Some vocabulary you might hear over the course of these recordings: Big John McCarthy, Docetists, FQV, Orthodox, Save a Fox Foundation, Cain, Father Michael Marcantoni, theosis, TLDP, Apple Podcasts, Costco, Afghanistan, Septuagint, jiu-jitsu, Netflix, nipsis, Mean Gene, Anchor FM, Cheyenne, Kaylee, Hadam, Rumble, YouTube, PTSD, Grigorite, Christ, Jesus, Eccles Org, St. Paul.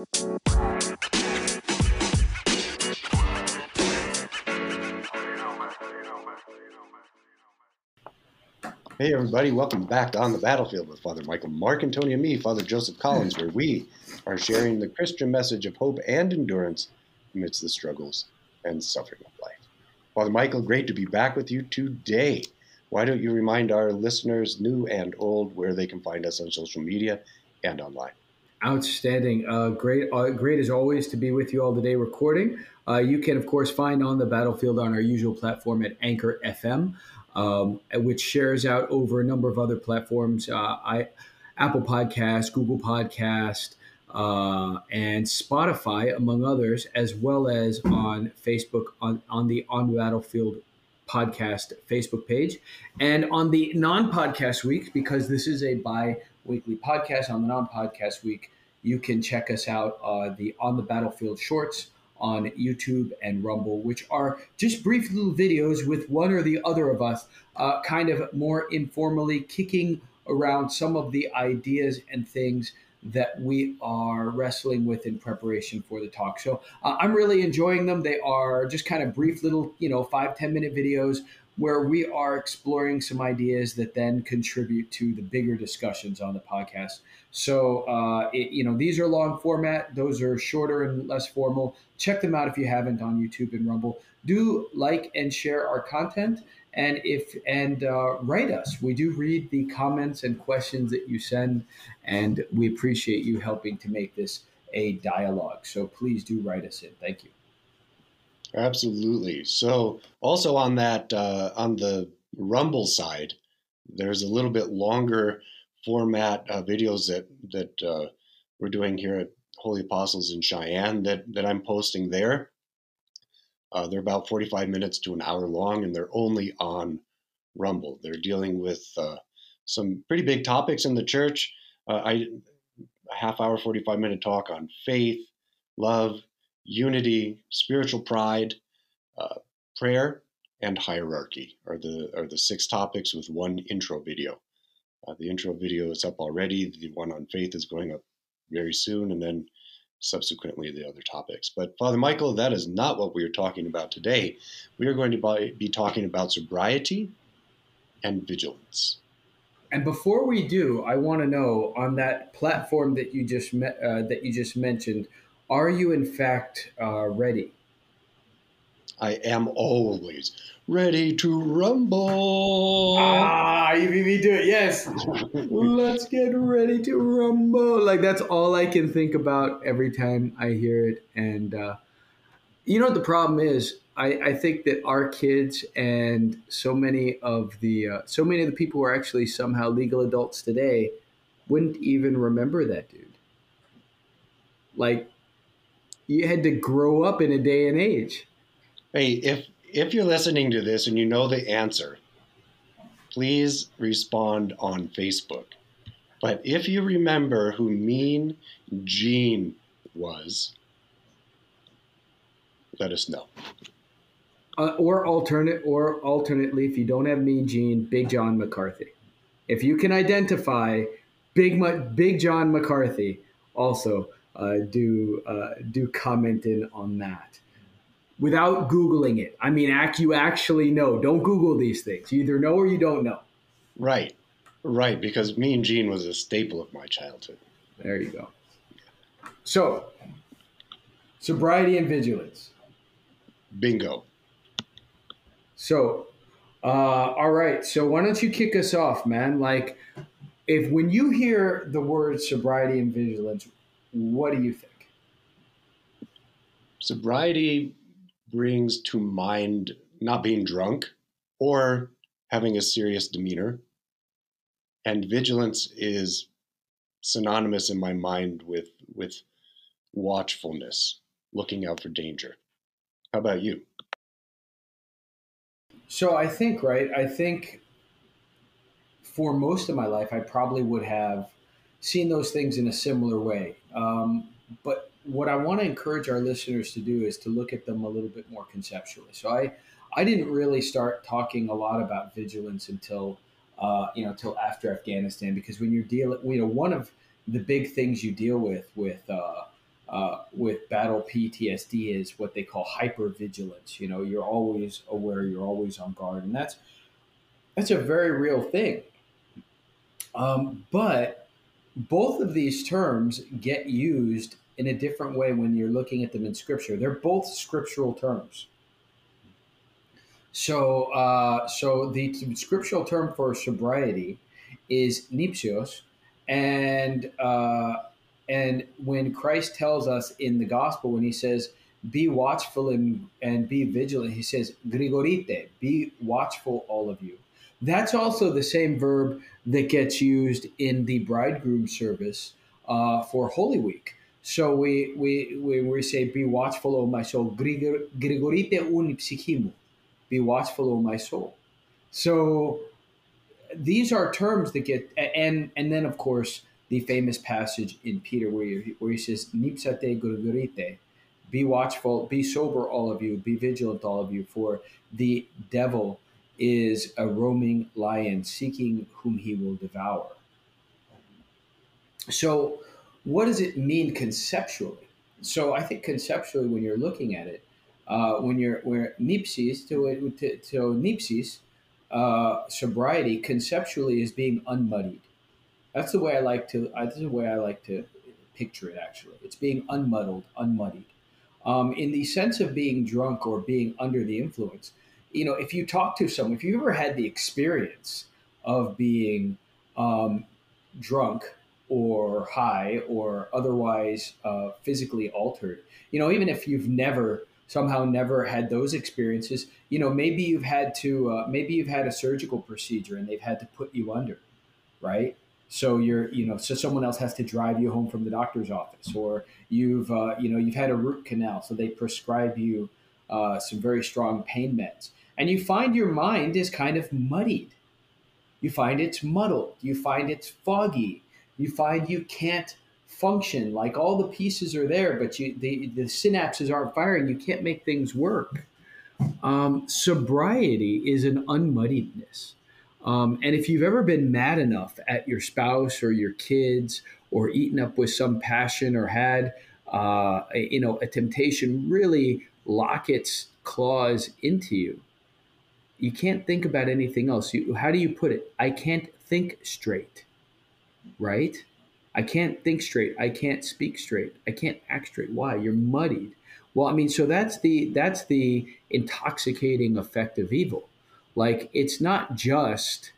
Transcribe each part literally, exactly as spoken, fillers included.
Hey everybody, welcome back to On the Battlefield with Father Michael Marcantoni and me, Father Joseph Collins, where we are sharing the Christian message of hope and endurance amidst the struggles and suffering of life. Father Michael, great to be back with you today. Why don't you remind our listeners, new and old, where they can find us on social media and online. Outstanding. Uh, great uh, great as always to be with you all today recording. Uh, you can, of course, find On the Battlefield on our usual platform at Anchor F M, um, which shares out over a number of other platforms, uh, I, Apple Podcasts, Google Podcasts, uh, and Spotify, among others, as well as on Facebook, on, on the On the Battlefield podcast Facebook page. And on the non-podcast week, because this is a bi-weekly podcast, on the non-podcast week, you can check us out on uh, the On the Battlefield Shorts on YouTube and Rumble, which are just brief little videos with one or the other of us uh, kind of more informally kicking around some of the ideas and things that we are wrestling with in preparation for the talk. So uh, I'm really enjoying them. They are just kind of brief little, you know, five, ten minute videos where we are exploring some ideas that then contribute to the bigger discussions on the podcast. So, uh, it, you know, these are long format. Those are shorter and less formal. Check them out if you haven't on YouTube and Rumble. Do like and share our content. And if and uh, write us. We do read the comments and questions that you send, and we appreciate you helping to make this a dialogue. So please do write us in. Thank you. Absolutely. So also on that, uh, on the Rumble side, there's a little bit longer format uh, videos that that uh, we're doing here at Holy Apostles in Cheyenne that that I'm posting there. Uh, they're about forty-five minutes to an hour long, and they're only on Rumble. They're dealing with uh, some pretty big topics in the church. Uh, I, a half hour, forty-five minute talk on faith, love, unity, spiritual pride, uh, prayer, and hierarchy are the are the six topics with one intro video. Uh, the intro video is up already. The one on faith is going up very soon, and then subsequently the other topics. But Father Michael, that is not what we are talking about today. We are going to be talking about sobriety and vigilance. And before we do, I want to know, on that platform that you just me- uh, that you just mentioned, are you in fact uh, ready? I am always ready to rumble. Ah, you made me do it. Yes. Let's get ready to rumble. Like, that's all I can think about every time I hear it. And uh, you know what the problem is? I, I think that our kids and so many of the uh, so many of the people who are actually somehow legal adults today wouldn't even remember that, dude. Like, you had to grow up in a day and age. Hey, if if you're listening to this and you know the answer, please respond on Facebook. But if you remember who Mean Gene was, let us know. Uh, or alternate, or alternately, if you don't have Mean Gene, Big John McCarthy. If you can identify Big Big John McCarthy, also uh, do uh, do comment in on that. Without Googling it. I mean, act, you actually know. Don't Google these things. You either know or you don't know. Right. Right, because Mean Gene was a staple of my childhood. There you go. So, sobriety and vigilance. Bingo. So, uh, all right. So why don't you kick us off, man? Like, if when you hear the word sobriety and vigilance, what do you think? Sobriety brings to mind not being drunk or having a serious demeanor. And vigilance is synonymous in my mind with with watchfulness, looking out for danger. How about you? So I think, right, I think for most of my life, I probably would have seen those things in a similar way. Um, but what I want to encourage our listeners to do is to look at them a little bit more conceptually. So I, I didn't really start talking a lot about vigilance until, uh, you know, until after Afghanistan, because when you're dealing, you know, one of the big things you deal with, with, uh, uh, with battle P T S D is what they call hypervigilance. You know, you're always aware, you're always on guard, and that's that's a very real thing. Um, but both of these terms get used in a different way when you're looking at them in Scripture. They're both scriptural terms. So, uh, so the scriptural term for sobriety is nipsis, and uh, and when Christ tells us in the gospel, when he says, "Be watchful and, and be vigilant," he says, "Grigorite, be watchful, all of you." That's also the same verb that gets used in the bridegroom service uh, for Holy Week. So we we we, we say, "Be watchful, O my soul, Grigorite un psichimu." Be watchful, O my soul. So these are terms that get, and and then of course the famous passage in Peter where he, where he says, "Nipsate Grigorite," be watchful, be sober, all of you, be vigilant, all of you, for the devil is a roaming lion seeking whom he will devour. So what does it mean conceptually? So I think conceptually, when you're looking at it, Uh, when you're where nipsis to, to, to nipsis, uh, sobriety conceptually is being unmuddied. That's the way I like to. Uh, that's the way I like to picture it. Actually, it's being unmuddled, unmuddied, um, in the sense of being drunk or being under the influence. You know, if you talk to someone, if you've ever had the experience of being um, drunk or high or otherwise uh, physically altered, you know, even if you've never somehow never had those experiences, you know, maybe you've had to, uh, maybe you've had a surgical procedure and they've had to put you under, right? So you're, you know, so someone else has to drive you home from the doctor's office, or you've, uh, you know, you've had a root canal. So they prescribe you uh, some very strong pain meds, and you find your mind is kind of muddied. You find it's muddled. You find it's foggy. You find you can't function, like all the pieces are there, but you, the, the synapses aren't firing. You can't make things work. Um, sobriety is an unmuddiedness. Um, and if you've ever been mad enough at your spouse or your kids, or eaten up with some passion, or had, uh, a, you know, a temptation really lock its claws into you, you can't think about anything else. You, how do you put it? I can't think straight, right? I can't think straight. I can't speak straight. I can't act straight. Why? You're muddied. Well, I mean, so that's the that's the intoxicating effect of evil. Like, it's not just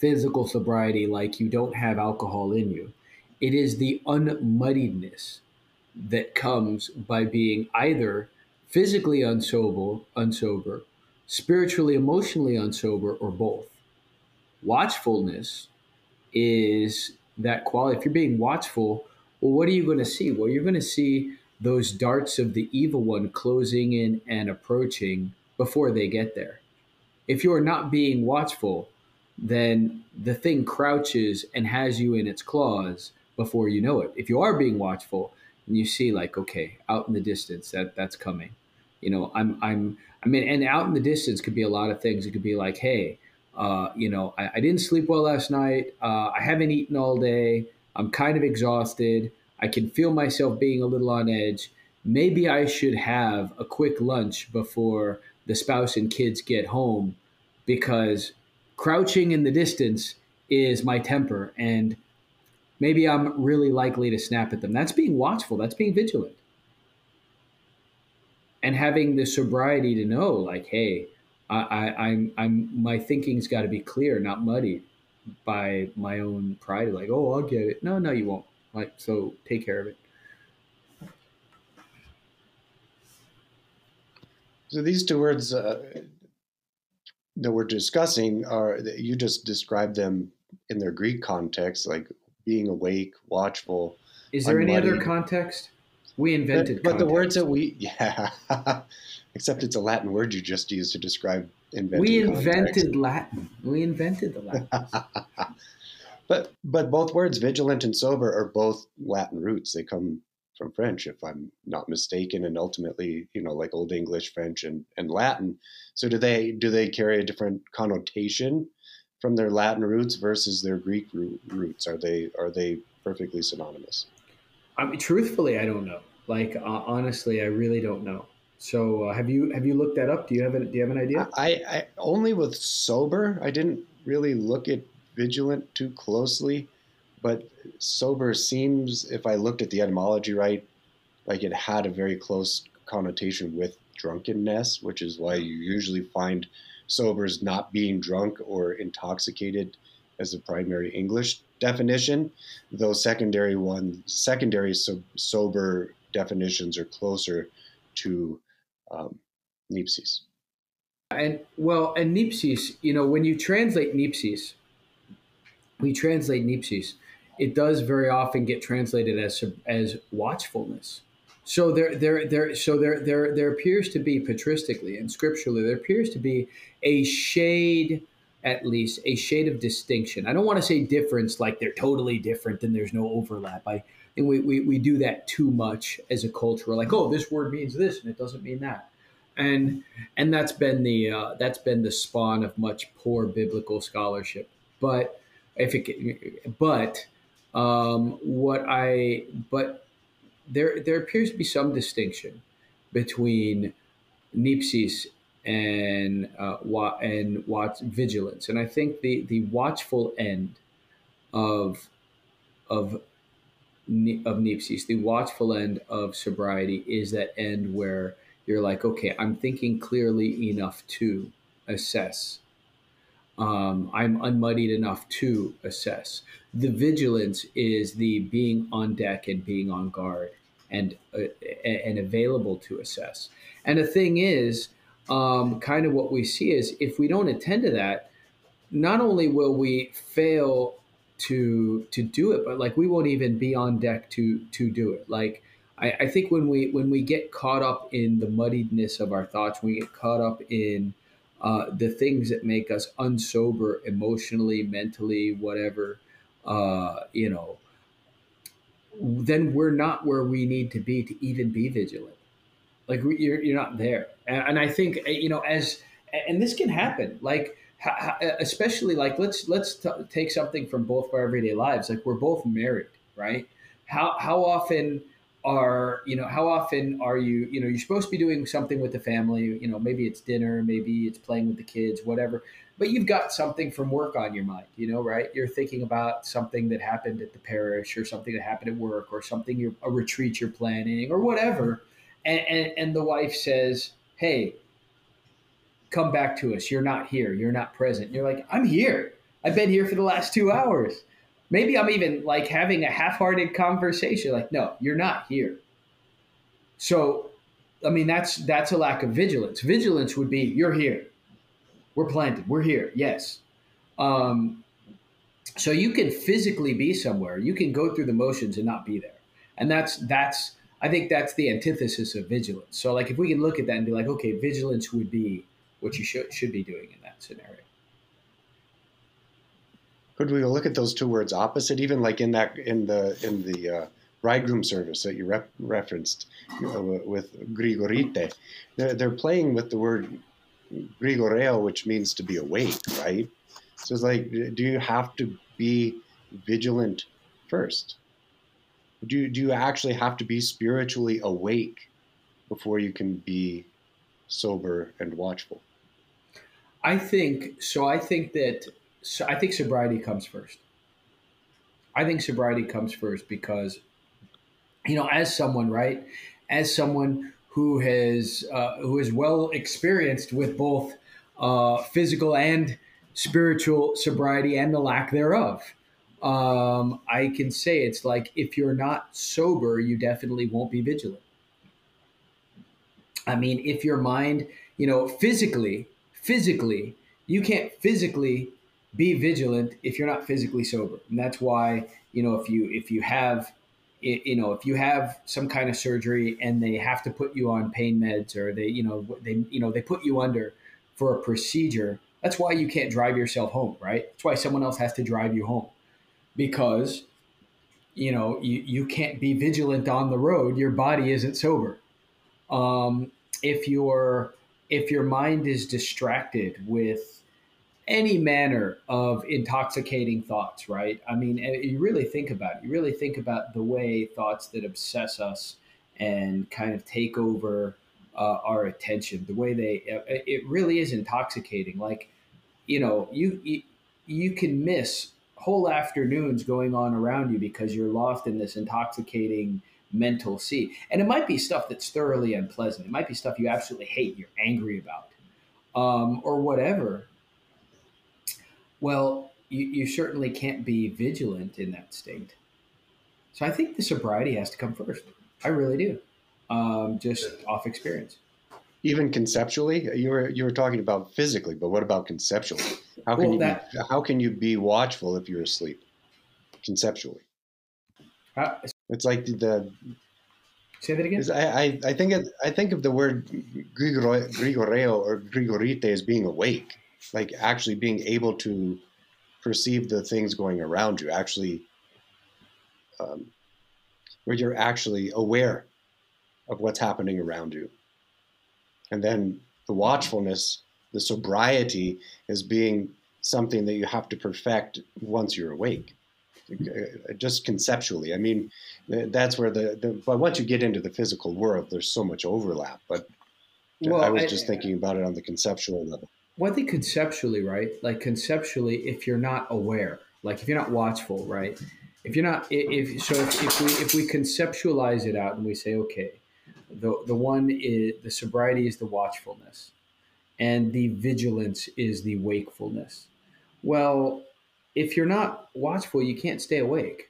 physical sobriety, like you don't have alcohol in you. It is the unmuddiedness that comes by being either physically unsober, unsober, spiritually, emotionally unsober, or both. Watchfulness is that quality. If you're being watchful, well, what are you going to see? Well, you're going to see those darts of the evil one closing in and approaching before they get there. If you're not being watchful, then the thing crouches and has you in its claws before you know it. If you are being watchful, and you see, like, okay, out in the distance, that that's coming. You know, I'm, I'm, I mean, and out in the distance could be a lot of things. It could be like, hey, Uh, you know, I, I didn't sleep well last night. Uh, I haven't eaten all day. I'm kind of exhausted. I can feel myself being a little on edge. Maybe I should have a quick lunch before the spouse and kids get home, because crouching in the distance is my temper, and maybe I'm really likely to snap at them. That's being watchful. That's being vigilant. And having the sobriety to know, like, hey, I, I'm, I'm, my thinking's got to be clear, not muddied by my own pride. Like, oh, I'll get it. No, no, you won't. Like, so take care of it. So these two words uh, that we're discussing are, you just described them in their Greek context, like being awake, watchful. Is there unmuddied. Any other context? We invented. But, but the words that we, yeah. Except it's a Latin word you just used to describe invented. We invented context. Latin. We invented the Latin. but but both words, vigilant and sober, are both Latin roots. They come from French, if I'm not mistaken, and ultimately, you know, like Old English, French, and, and Latin. So do they do they carry a different connotation from their Latin roots versus their Greek root, roots? Are they are they perfectly synonymous? I mean, truthfully, I don't know. Like, uh, honestly, I really don't know. So uh, have you have you looked that up? Do you have a, do you have an idea? I, I only with sober. I didn't really look at vigilant too closely, but sober seems, if I looked at the etymology right, like it had a very close connotation with drunkenness, which is why you usually find sobers not being drunk or intoxicated as the primary English definition, though secondary one secondary so, sober definitions are closer to um, nipsis. And well, and nipsis, you know, when you translate nipsis, we translate nipsis, it does very often get translated as as watchfulness. So there, there, there. So there, there, there appears to be patristically and scripturally, there appears to be a shade, at least a shade of distinction. I don't want to say difference, like they're totally different and there's no overlap. I think we, we we do that too much as a culture. We're like, oh, this word means this and it doesn't mean that, and and that's been the uh, that's been the spawn of much poor biblical scholarship. But if it, but um, what I but. There, there appears to be some distinction between nipsis and uh, wa- and watch vigilance, and I think the, the watchful end of of of nipsis, the watchful end of sobriety, is that end where you're like, okay, I'm thinking clearly enough to assess. Um, I'm unmuddied enough to assess. The vigilance is the being on deck and being on guard and uh, and available to assess. And the thing is, um, kind of what we see is if we don't attend to that, not only will we fail to to do it, but like we won't even be on deck to to do it. Like I, I think when we when we get caught up in the muddiness of our thoughts, we get caught up in Uh, the things that make us unsober emotionally, mentally, whatever, uh, you know, then we're not where we need to be to even be vigilant. Like we, you're, you're not there. And, and I think, you know, as, and this can happen, like, especially like, let's, let's t- take something from both of our everyday lives. Like we're both married, right? How, how often Are you know how often are you you know you're supposed to be doing something with the family, you know maybe it's dinner, maybe it's playing with the kids, whatever, but you've got something from work on your mind, you know right you're thinking about something that happened at the parish or something that happened at work or something you're a retreat you're planning or whatever, and and, and the wife says, hey, come back to us, you're not here, you're not present, and you're like, I'm here, I've been here for the last two hours. Maybe I'm even like having a half-hearted conversation. Like, no, you're not here. So, I mean, that's that's a lack of vigilance. Vigilance would be, you're here. We're planted. We're here. Yes. Um, so you can physically be somewhere. You can go through the motions and not be there. And that's that's I think that's the antithesis of vigilance. So, like, if we can look at that and be like, okay, vigilance would be what you should should be doing in that scenario. Could we look at those two words opposite, even like in that in the in the uh, bridegroom service that you rep- referenced uh, with Grigorite? They're, they're playing with the word Grigoreo, which means to be awake, right? So it's like, do you have to be vigilant first? Do, do you actually have to be spiritually awake before you can be sober and watchful? I think, so I think that So I think sobriety comes first. I think sobriety comes first because, you know, as someone, right, as someone who has uh, who is well experienced with both uh, physical and spiritual sobriety and the lack thereof, um, I can say it's like if you're not sober, you definitely won't be vigilant. I mean, if your mind, you know, physically, physically, you can't physically be vigilant if you're not physically sober. And that's why, you know, if you if you have, you know, if you have some kind of surgery and they have to put you on pain meds or they, you know, they, you know, they put you under for a procedure, that's why you can't drive yourself home, right? That's why someone else has to drive you home because, you know, you, you can't be vigilant on the road. Your body isn't sober. Um, if your if your mind is distracted with any manner of intoxicating thoughts, right? I mean, you really think about it. You really think about the way thoughts that obsess us and kind of take over uh, our attention, the way they, it really is intoxicating. Like, you know, you, you, you can miss whole afternoons going on around you because you're lost in this intoxicating mental sea. And it might be stuff that's thoroughly unpleasant. It might be stuff you absolutely hate, you're angry about, um, or whatever. Well, you, you certainly can't be vigilant in that state. So I think the sobriety has to come first. I really do. Um, just off experience. Even conceptually, you were you were talking about physically, but what about conceptually? How can well, you that, be, how can you be watchful if you're asleep? Conceptually, uh, it's like the. Say that again. I, I I think it, I think of the word grigoreo, grigoreo or grigorite as being awake, like actually being able to perceive the things going around you, actually, um, where you're actually aware of what's happening around you. And then the watchfulness, the sobriety is being something that you have to perfect once you're awake, just conceptually. I mean, that's where the, the but once you get into the physical world, there's so much overlap. But well, I was I, just thinking about it on the conceptual level. Well, I think conceptually, right? Like conceptually, if you're not aware, like if you're not watchful, right? If you're not, if so, if, if we if we conceptualize it out and we say, okay. The the one is the sobriety is the watchfulness and the vigilance is the wakefulness. Well, if you're not watchful, you can't stay awake.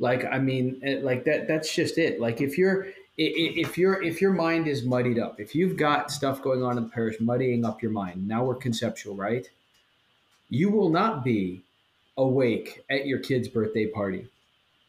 Like, I mean, like that, that's just it. Like if you're, if you're, if your mind is muddied up, if you've got stuff going on in the parish, muddying up your mind, now we're conceptual, right? You will not be awake at your kid's birthday party.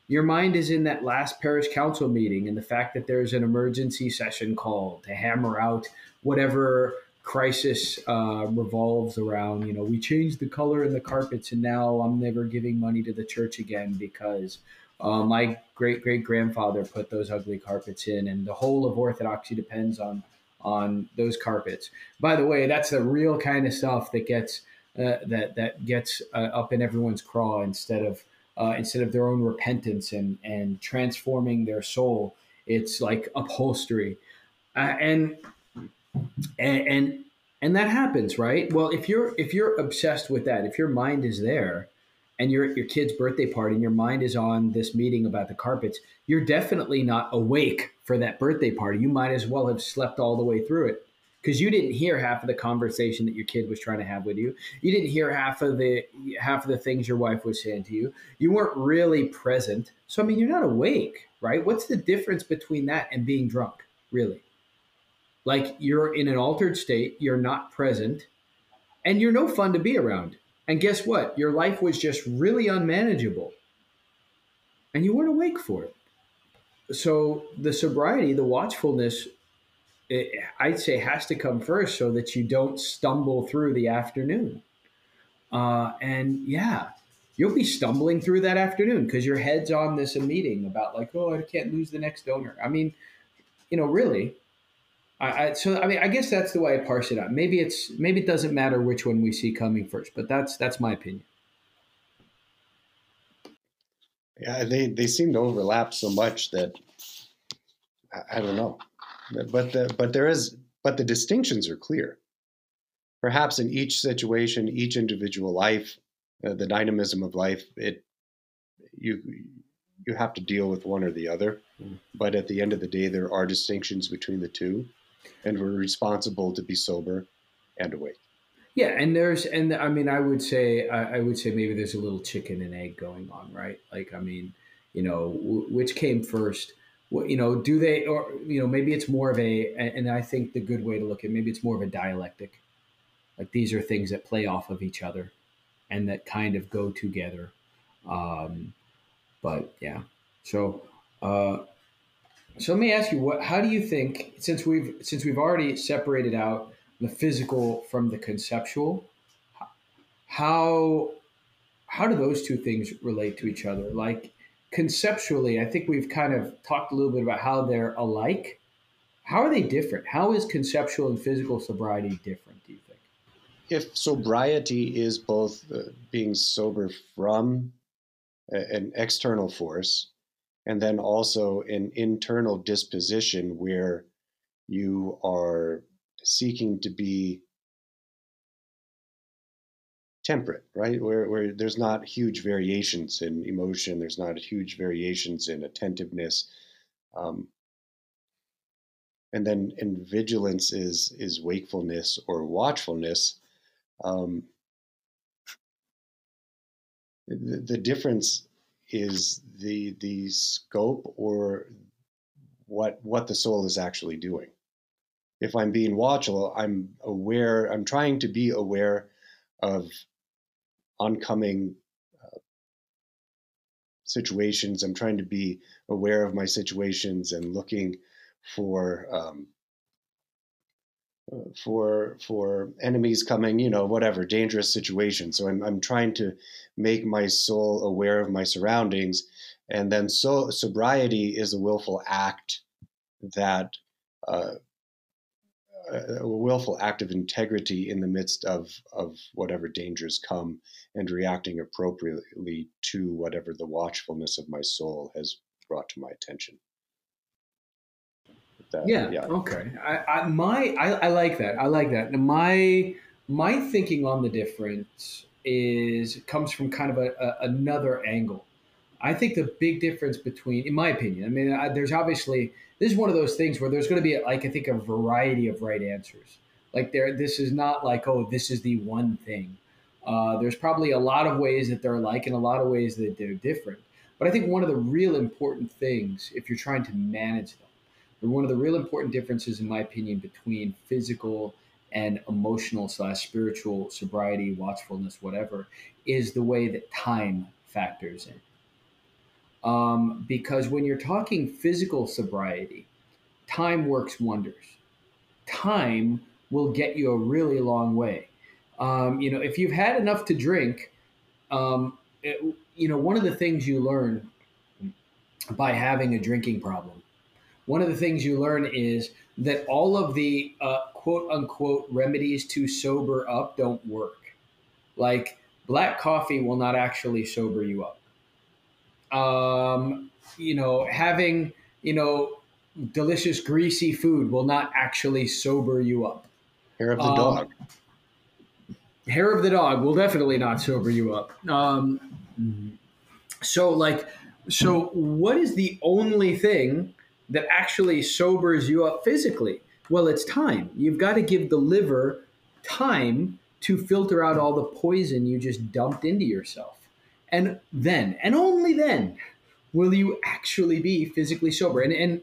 Your mind is in that last parish council meeting and the fact that there's an emergency session call to hammer out whatever crisis uh, revolves around, you know, we changed the color in the carpets and now I'm never giving money to the church again because uh, my great-great-grandfather put those ugly carpets in and the whole of Orthodoxy depends on, on those carpets. By the way, that's the real kind of stuff that gets, uh, that, that gets uh, up in everyone's craw instead of Uh, instead of their own repentance and, and transforming their soul, it's like upholstery, uh, and and and that happens, right? Well, if you're if you're obsessed with that, if your mind is there, and you're at your kid's birthday party, and your mind is on this meeting about the carpets, you're definitely not awake for that birthday party. You might as well have slept all the way through it. Because you didn't hear half of the conversation that your kid was trying to have with you, you didn't hear half of the half of the things your wife was saying to you. You weren't really present, so I mean, you're not awake, right? What's the difference between that and being drunk, really? Like you're in an altered state, you're not present, and you're no fun to be around. And guess what? Your life was just really unmanageable, and you weren't awake for it. So the sobriety, the watchfulness, It, I'd say has to come first so that you don't stumble through the afternoon. Uh, and yeah, you'll be stumbling through that afternoon because your head's on this meeting about like, oh, I can't lose the next donor. I mean, you know, really. I, I so I mean, I guess that's the way I parse it out. Maybe it's maybe it doesn't matter which one we see coming first, but that's that's my opinion. Yeah, they they seem to overlap so much that I, I don't know. But the, but there is but the distinctions are clear. Perhaps in each situation, each individual life, uh, the dynamism of life, it you you have to deal with one or the other. Mm. But at the end of the day, there are distinctions between the two, and we're responsible to be sober and awake. Yeah, and there's and I mean I would say I, I would say maybe there's a little chicken and egg going on, right? Like I mean, you know, w- which came first. You know, do they, or, you know, maybe it's more of a, and I think the good way to look at it, maybe it's more of a dialectic. Like these are things that play off of each other and that kind of go together. Um, but yeah, so, uh, so let me ask you what, how do you think, since we've, since we've already separated out the physical from the conceptual, how, how do those two things relate to each other? Like, conceptually, I think we've kind of talked a little bit about how they're alike. How are they different? How is conceptual and physical sobriety different, do you think? if sobriety is both uh, being sober from a, an external force and then also an internal disposition where you are seeking to be temperate, right? Where where there's not huge variations in emotion, there's not huge variations in attentiveness, um, and then and vigilance is is wakefulness or watchfulness. Um, the, the difference is the the scope or what what the soul is actually doing. If I'm being watchful, I'm aware. I'm trying to be aware of oncoming uh, situations. I'm trying to be aware of my situations and looking for um, for for enemies coming, you know, whatever, dangerous situations. So I'm I'm trying to make my soul aware of my surroundings, and then so sobriety is a willful act that uh, a willful act of integrity in the midst of of whatever dangers come, and reacting appropriately to whatever the watchfulness of my soul has brought to my attention. That, yeah, yeah. Okay. I, I my I, I like that. I like that. Now my my thinking on the difference is comes from kind of a, a another angle. I think the big difference between, in my opinion, I mean, I, there's obviously, this is one of those things where there's going to be, like, I think a variety of right answers. Like there, this is not like, oh, this is the one thing. Uh, there's probably a lot of ways that they're alike and a lot of ways that they're different. But I think one of the real important things, if you're trying to manage them, but one of the real important differences, in my opinion, between physical and emotional slash spiritual sobriety, watchfulness, whatever, is the way that time factors in. Um, because when you're talking physical sobriety, time works wonders. Time will get you a really long way. Um, you know, if you've had enough to drink, um, it, you know, one of the things you learn by having a drinking problem, one of the things you learn is that all of the uh, quote unquote remedies to sober up don't work. Like black coffee will not actually sober you up. Um, you know, having, you know, delicious, greasy food will not actually sober you up. Hair of the um, dog. Hair of the dog will definitely not sober you up. Um, so like, so what is the only thing that actually sobers you up physically? Well, it's time. You've got to give the liver time to filter out all the poison you just dumped into yourself. And then, and only then, will you actually be physically sober. And and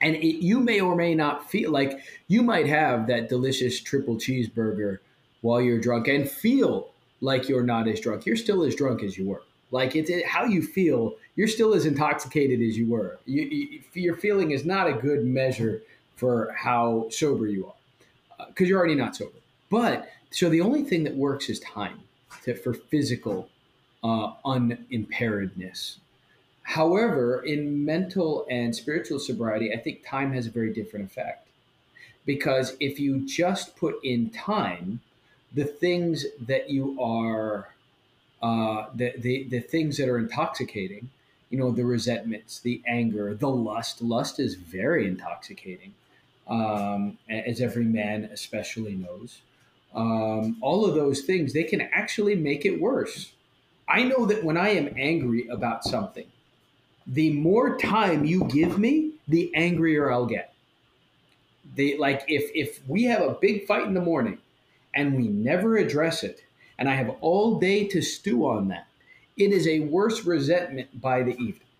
and it, you may or may not feel like you might have that delicious triple cheeseburger while you're drunk and feel like you're not as drunk. You're still as drunk as you were. Like it's it, how you feel. You're still as intoxicated as you were. You, you, your feeling is not a good measure for how sober you are, because uh, you're already not sober. But so the only thing that works is time to, for physical Uh, unimpairedness. However, in mental and spiritual sobriety, I think time has a very different effect, because if you just put in time, the things that you are, uh, the, the, the things that are intoxicating, you know, the resentments, the anger, the lust, lust is very intoxicating, um, as every man especially knows. Um, all of those things, they can actually make it worse. I know that when I am angry about something, the more time you give me, the angrier I'll get. They, like if if we have a big fight in the morning and we never address it, and I have all day to stew on that, it is a worse resentment by the evening.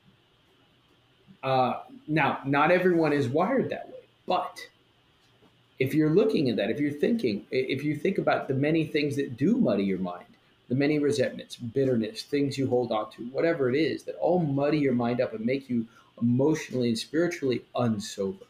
Uh, now, not everyone is wired that way, but if you're looking at that, if you're thinking, if you think about the many things that do muddy your mind, the many resentments, bitterness, things you hold on to, whatever it is, that all muddy your mind up and make you emotionally and spiritually unsober.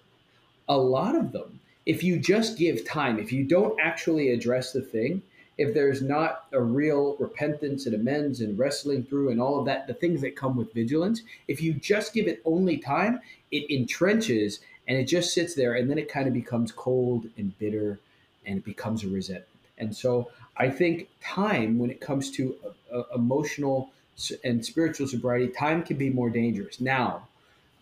A lot of them, if you just give time, if you don't actually address the thing, if there's not a real repentance and amends and wrestling through and all of that, the things that come with vigilance, if you just give it only time, it entrenches and it just sits there, and then it kind of becomes cold and bitter and it becomes a resentment. And so I think time, when it comes to uh, emotional and spiritual sobriety, time can be more dangerous. Now,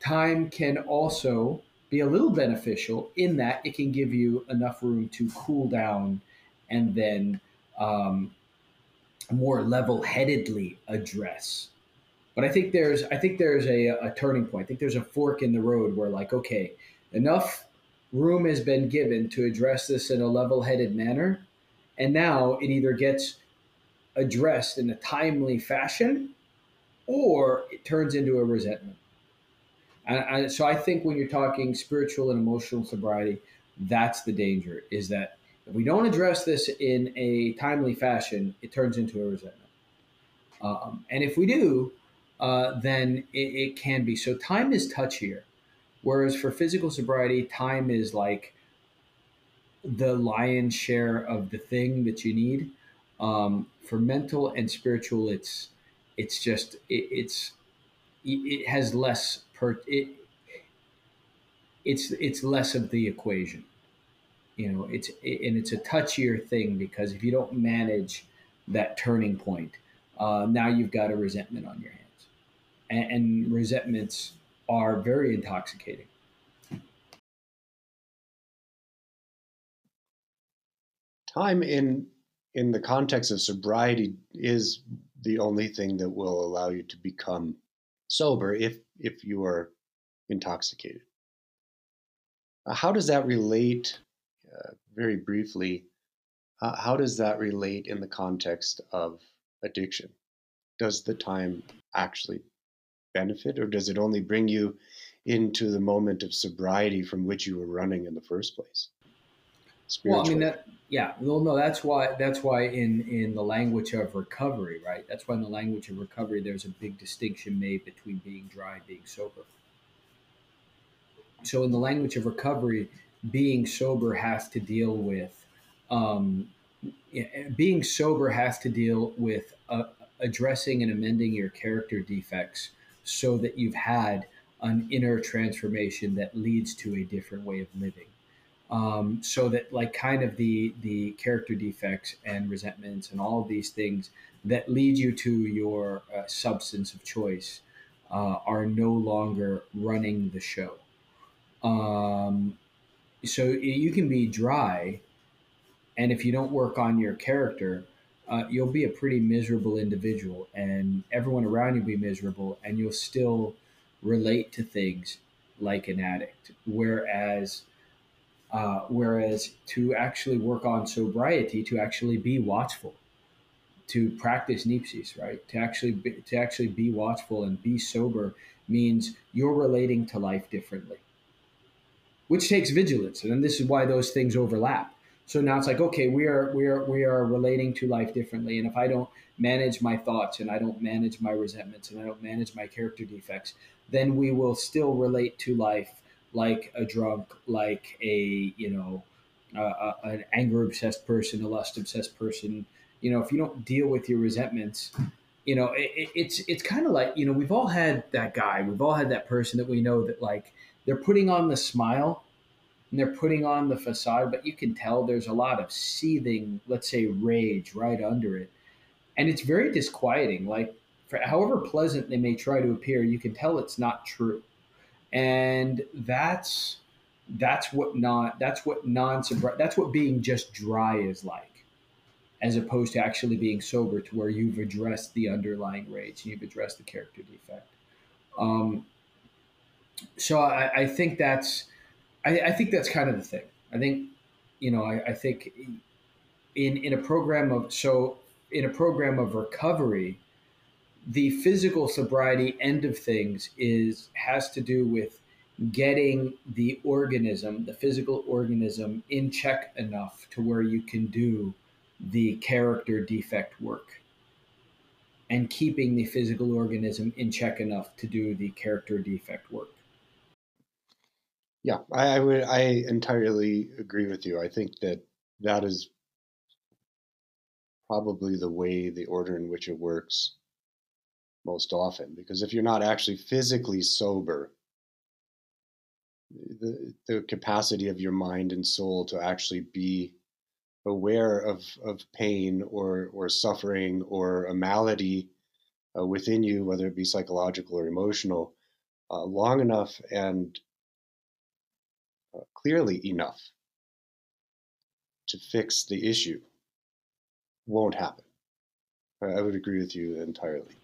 time can also be a little beneficial in that it can give you enough room to cool down and then um, more level-headedly address. But I think there's I think there's a, a turning point. I think there's a fork in the road where, like, okay, enough room has been given to address this in a level-headed manner. And now it either gets addressed in a timely fashion or it turns into a resentment. And, and so I think when you're talking spiritual and emotional sobriety, that's the danger, is that if we don't address this in a timely fashion, it turns into a resentment. Um, and if we do, uh, then it, it can be. So time is touchier, whereas for physical sobriety, time is like the lion's share of the thing that you need. Um, for mental and spiritual, it's it's just it, it's it has less per it it's it's less of the equation, you know. It's it, and it's a touchier thing because if you don't manage that turning point, uh, now you've got a resentment on your hands, and, and resentments are very intoxicating. Time in in the context of sobriety is the only thing that will allow you to become sober if if you are intoxicated. How does that relate, uh, very briefly, uh, how does that relate in the context of addiction? Does the time actually benefit, or does it only bring you into the moment of sobriety from which you were running in the first place? Well, I mean, that, yeah, well, no, that's why, that's why in, in the language of recovery, right? That's why in the language of recovery, there's a big distinction made between being dry and being sober. So in the language of recovery, being sober has to deal with, um, being sober has to deal with uh, addressing and amending your character defects so that you've had an inner transformation that leads to a different way of living. Um, so that like kind of the, the character defects and resentments and all of these things that lead you to your uh, substance of choice uh, are no longer running the show. Um, so you can be dry, and if you don't work on your character, uh, you'll be a pretty miserable individual, and everyone around you will be miserable, and you'll still relate to things like an addict. Whereas Uh, whereas to actually work on sobriety, to actually be watchful, to practice nipsis, right? To actually be, to actually be watchful and be sober means you're relating to life differently, which takes vigilance. And this is why those things overlap. So now it's like, okay, we are we are we are relating to life differently. And if I don't manage my thoughts, and I don't manage my resentments, and I don't manage my character defects, then we will still relate to life like a drunk, like a, you know, uh, an anger-obsessed person, a lust-obsessed person. You know, if you don't deal with your resentments, you know, it, it's it's kind of like, you know, we've all had that guy, we've all had that person that we know that, like, they're putting on the smile and they're putting on the facade, but you can tell there's a lot of seething, let's say, rage right under it. And it's very disquieting. Like, for however pleasant they may try to appear, you can tell it's not true. And that's that's what not that's what non that's what being just dry is like, as opposed to actually being sober, to where you've addressed the underlying rage and you've addressed the character defect. Um, so I, I think that's I, I think that's kind of the thing. I think you know I, I think in in a program of so in a program of recovery, the physical sobriety end of things is has to do with getting the organism, the physical organism, in check enough to where you can do the character defect work, and keeping the physical organism in check enough to do the character defect work. Yeah, I, I would. I entirely agree with you. I think that that is probably the way, the order in which it works most often, because if you're not actually physically sober, the the capacity of your mind and soul to actually be aware of, of pain or, or suffering or a malady uh, within you, whether it be psychological or emotional, uh, long enough and uh, clearly enough to fix the issue won't happen. I would agree with you entirely.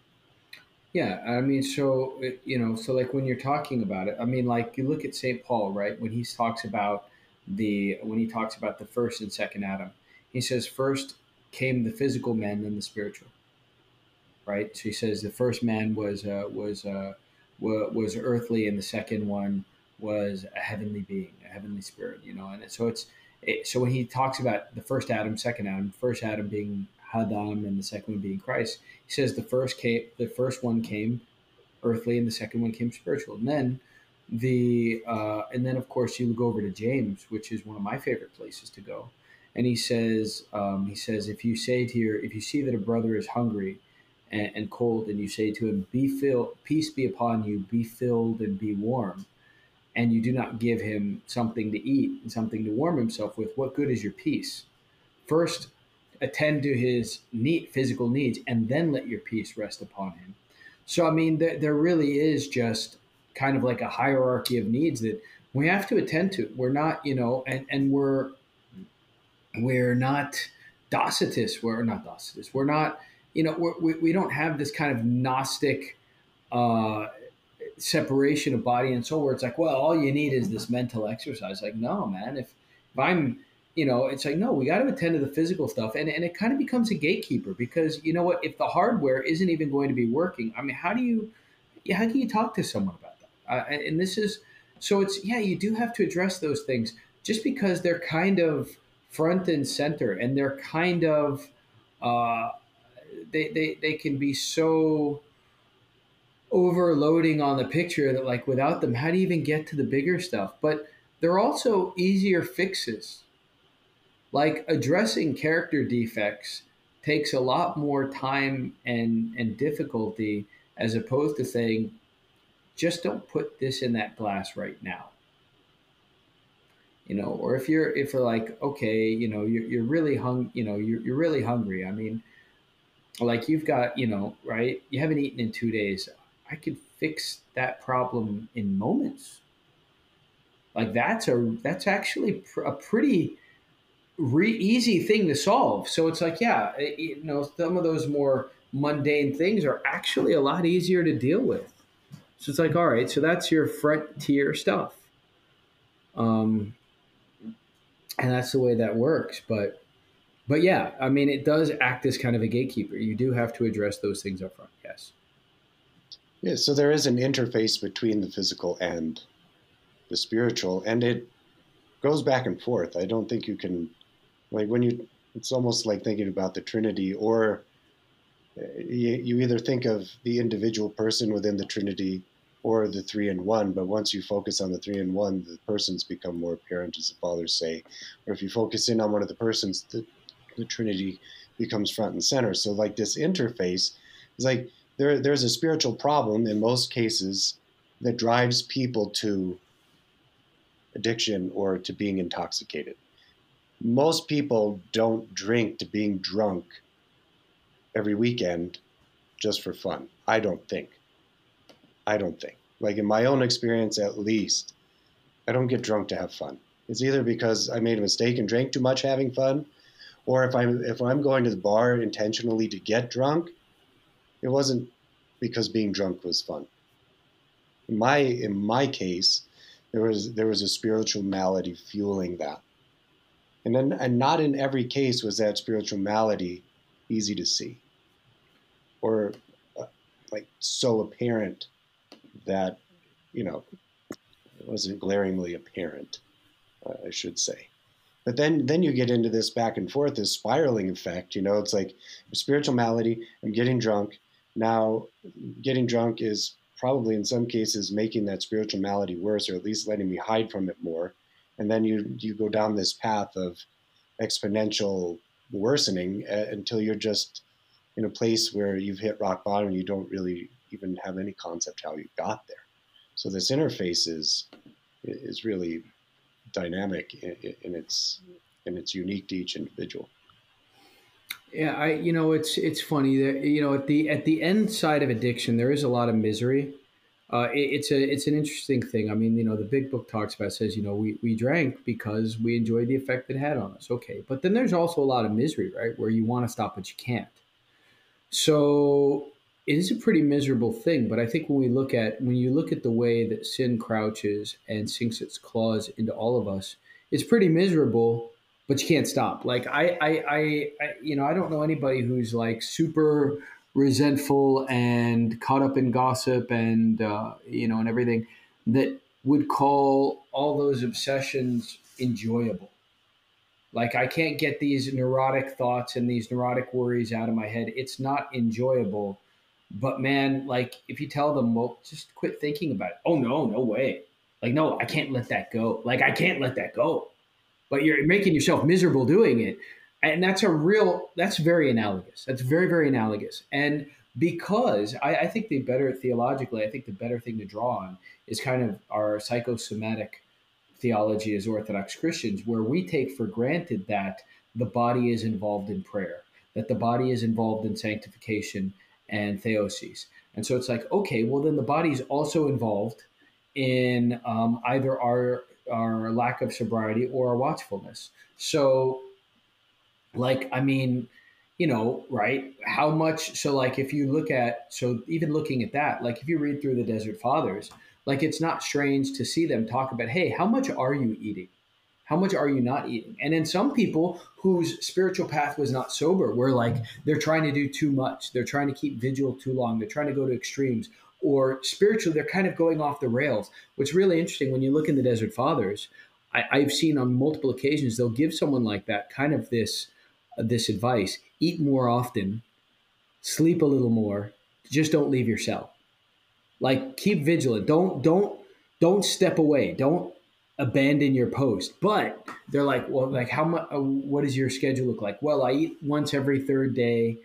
Yeah, I mean, so, you know, so like when you're talking about it, I mean, like you look at Saint Paul, right? When he talks about the, when he talks about the first and second Adam, he says, first came the physical man, then the spiritual, right? So he says the first man was, uh, was, uh, was earthly, and the second one was a heavenly being, a heavenly spirit, you know? And so it's, it, so when he talks about the first Adam, second Adam, first Adam being Hadam and the second one being Christ, he says the first came, the first one came earthly, and the second one came spiritual. And then the uh, and then of course you go over to James, which is one of my favorite places to go, and he says um, he says if you say to your if you see that a brother is hungry and, and cold, and you say to him, be filled, peace be upon you, be filled and be warm, and you do not give him something to eat and something to warm himself with, what good is your peace? First, attend to his neat physical needs, and then let your peace rest upon him. So, I mean, there, there really is just kind of like a hierarchy of needs that we have to attend to. We're not, you know, and, and we're, we're not Docetists. We're not Docetists. We're not, you know, we're, we we don't have this kind of Gnostic uh, separation of body and soul where it's like, well, all you need is this mental exercise. Like, no, man, if, if I'm, you know, it's like, no, we got to attend to the physical stuff. And, and it kind of becomes a gatekeeper because, you know what, if the hardware isn't even going to be working, I mean, how do you, how can you talk to someone about that? Uh, and this is, so it's, yeah, you do have to address those things just because they're kind of front and center, and they're kind of, uh, they, they, they can be so overloading on the picture that, like, without them, how do you even get to the bigger stuff? But they're also easier fixes. Like addressing character defects takes a lot more time and, and difficulty as opposed to saying, just don't put this in that glass right now. You know, or if you're if you're like, okay, you know, you're you're really hung, you know, you're you're really hungry. I mean, like you've got, you know, right, you haven't eaten in two days. I could fix that problem in moments. Like that's a that's actually pr- a pretty Re- easy thing to solve. So it's like, yeah, it, you know, some of those more mundane things are actually a lot easier to deal with. So it's like, all right, so that's your frontier stuff. Um, and that's the way that works. But, but yeah, I mean, it does act as kind of a gatekeeper. You do have to address those things up front. Yes. Yeah. So there is an interface between the physical and the spiritual, and it goes back and forth. I don't think you can, like when you, it's almost like thinking about the Trinity, or you, you either think of the individual person within the Trinity or the three in one. But once you focus on the three in one, the persons become more apparent, as the fathers say, or if you focus in on one of the persons, the, the Trinity becomes front and center. So like this interface is like, there, there's a spiritual problem in most cases that drives people to addiction or to being intoxicated. Most people don't drink to being drunk every weekend just for fun. I don't think. I don't think. Like in my own experience, at least, I don't get drunk to have fun. It's either because I made a mistake and drank too much having fun, or if I'm, if I'm going to the bar intentionally to get drunk, it wasn't because being drunk was fun. In my, in my case, There was there was a spiritual malady fueling that. And then and not in every case was that spiritual malady easy to see or uh, like so apparent that, you know, it wasn't glaringly apparent, uh, I should say. But then then you get into this back and forth, this spiraling effect, you know, it's like spiritual malady, I'm getting drunk. Now getting drunk is probably in some cases making that spiritual malady worse, or at least letting me hide from it more. And then you, you go down this path of exponential worsening uh, until you're just in a place where you've hit rock bottom and you don't really even have any concept how you got there. So this interface is, is really dynamic in, in its and it's unique to each individual. Yeah, I you know it's it's funny that you know at the at the end side of addiction there is a lot of misery. Uh, it, it's a it's an interesting thing. I mean, you know, the big book talks about, says, you know, we we drank because we enjoyed the effect it had on us. Okay, but then there's also a lot of misery, right, where you want to stop but you can't. So it is a pretty miserable thing. But I think when we look at when you look at the way that sin crouches and sinks its claws into all of us, it's pretty miserable. But you can't stop. Like I, I, I, I, you know, I don't know anybody who's like super resentful and caught up in gossip and, uh, you know, and everything that would call all those obsessions enjoyable. Like I can't get these neurotic thoughts and these neurotic worries out of my head. It's not enjoyable. But man, like if you tell them, well, just quit thinking about it. Oh, no, no way. Like, no, I can't let that go. Like I can't let that go. But you're making yourself miserable doing it. And that's a real, that's very analogous. That's very, very analogous. And because I, I think the better theologically, I think the better thing to draw on is kind of our psychosomatic theology as Orthodox Christians, where we take for granted that the body is involved in prayer, that the body is involved in sanctification and theosis. And so it's like, okay, well, then the body is also involved in um, either our our lack of sobriety or our watchfulness. So like, I mean, you know, right. How much, so like, if you look at, so even looking at that, like if you read through the Desert Fathers, like it's not strange to see them talk about, hey, how much are you eating? How much are you not eating? And then some people whose spiritual path was not sober were like, they're trying to do too much. They're trying to keep vigil too long. They're trying to go to extremes. Or spiritually, they're kind of going off the rails. What's really interesting, when you look in the Desert Fathers, I, I've seen on multiple occasions, they'll give someone like that kind of this, uh, this advice, eat more often, sleep a little more, just don't leave your cell. Like keep vigilant. Don't, don't, don't step away. Don't abandon your post. But they're like, well, like how much, uh, what does your schedule look like? Well, I eat once every third day.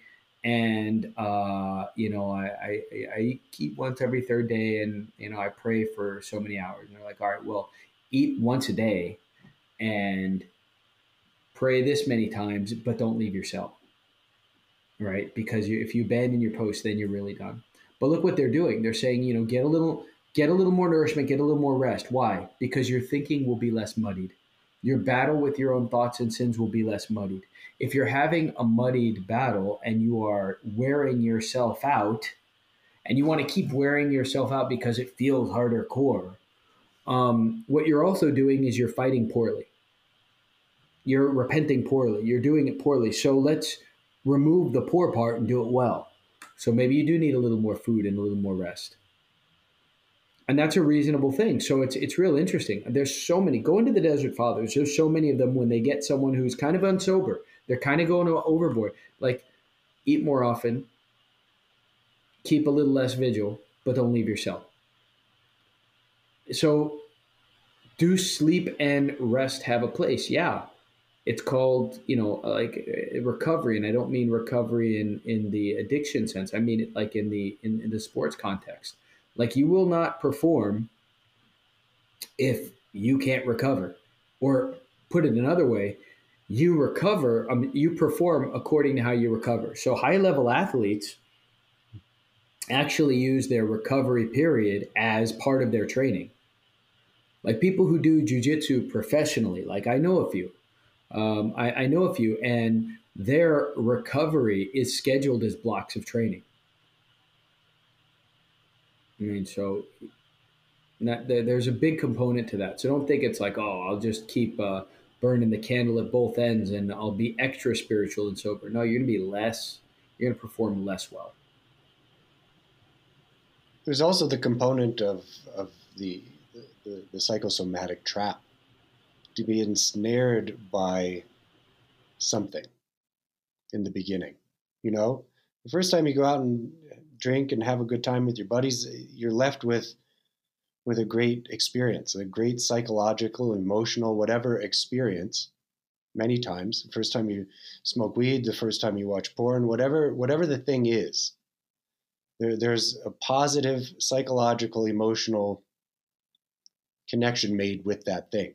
And, uh, you know, I, I, I eat once every third day and, you know, I pray for so many hours. And they're like, all right, well, eat once a day and pray this many times, but don't leave your cell, right? Because you, if you abandon your post, then you're really done. But look what they're doing. They're saying, you know, get a little, get a little more nourishment, get a little more rest. Why? Because your thinking will be less muddied. Your battle with your own thoughts and sins will be less muddied. If you're having a muddied battle and you are wearing yourself out and you want to keep wearing yourself out because it feels harder core, um, what you're also doing is you're fighting poorly. You're repenting poorly. You're doing it poorly. So let's remove the poor part and do it well. So maybe you do need a little more food and a little more rest. And that's a reasonable thing. So it's it's real interesting. There's so many. Go into the Desert Fathers. There's so many of them when they get someone who's kind of unsober. They're kind of going overboard. Like, eat more often. Keep a little less vigil, but don't leave your cell. So do sleep and rest have a place? Yeah. It's called, you know, like recovery. And I don't mean recovery in, in the addiction sense. I mean it like in the in, in the sports context. Like you will not perform if you can't recover, or put it another way, you recover, um, you perform according to how you recover. So high level athletes actually use their recovery period as part of their training. Like people who do jiu-jitsu professionally, like I know a few, um, I, I know a few, and their recovery is scheduled as blocks of training. I mean, so not, there's a big component to that. So don't think it's like, oh, I'll just keep uh, burning the candle at both ends and I'll be extra spiritual and sober. No, you're going to be less, you're going to perform less well. There's also the component of, of the, the, the psychosomatic trap, to be ensnared by something in the beginning. You know, the first time you go out and drink and have a good time with your buddies, you're left with with a great experience, a great psychological, emotional, whatever experience. Many times, the first time you smoke weed, the first time you watch porn, whatever whatever the thing is, there, there's a positive psychological, emotional connection made with that thing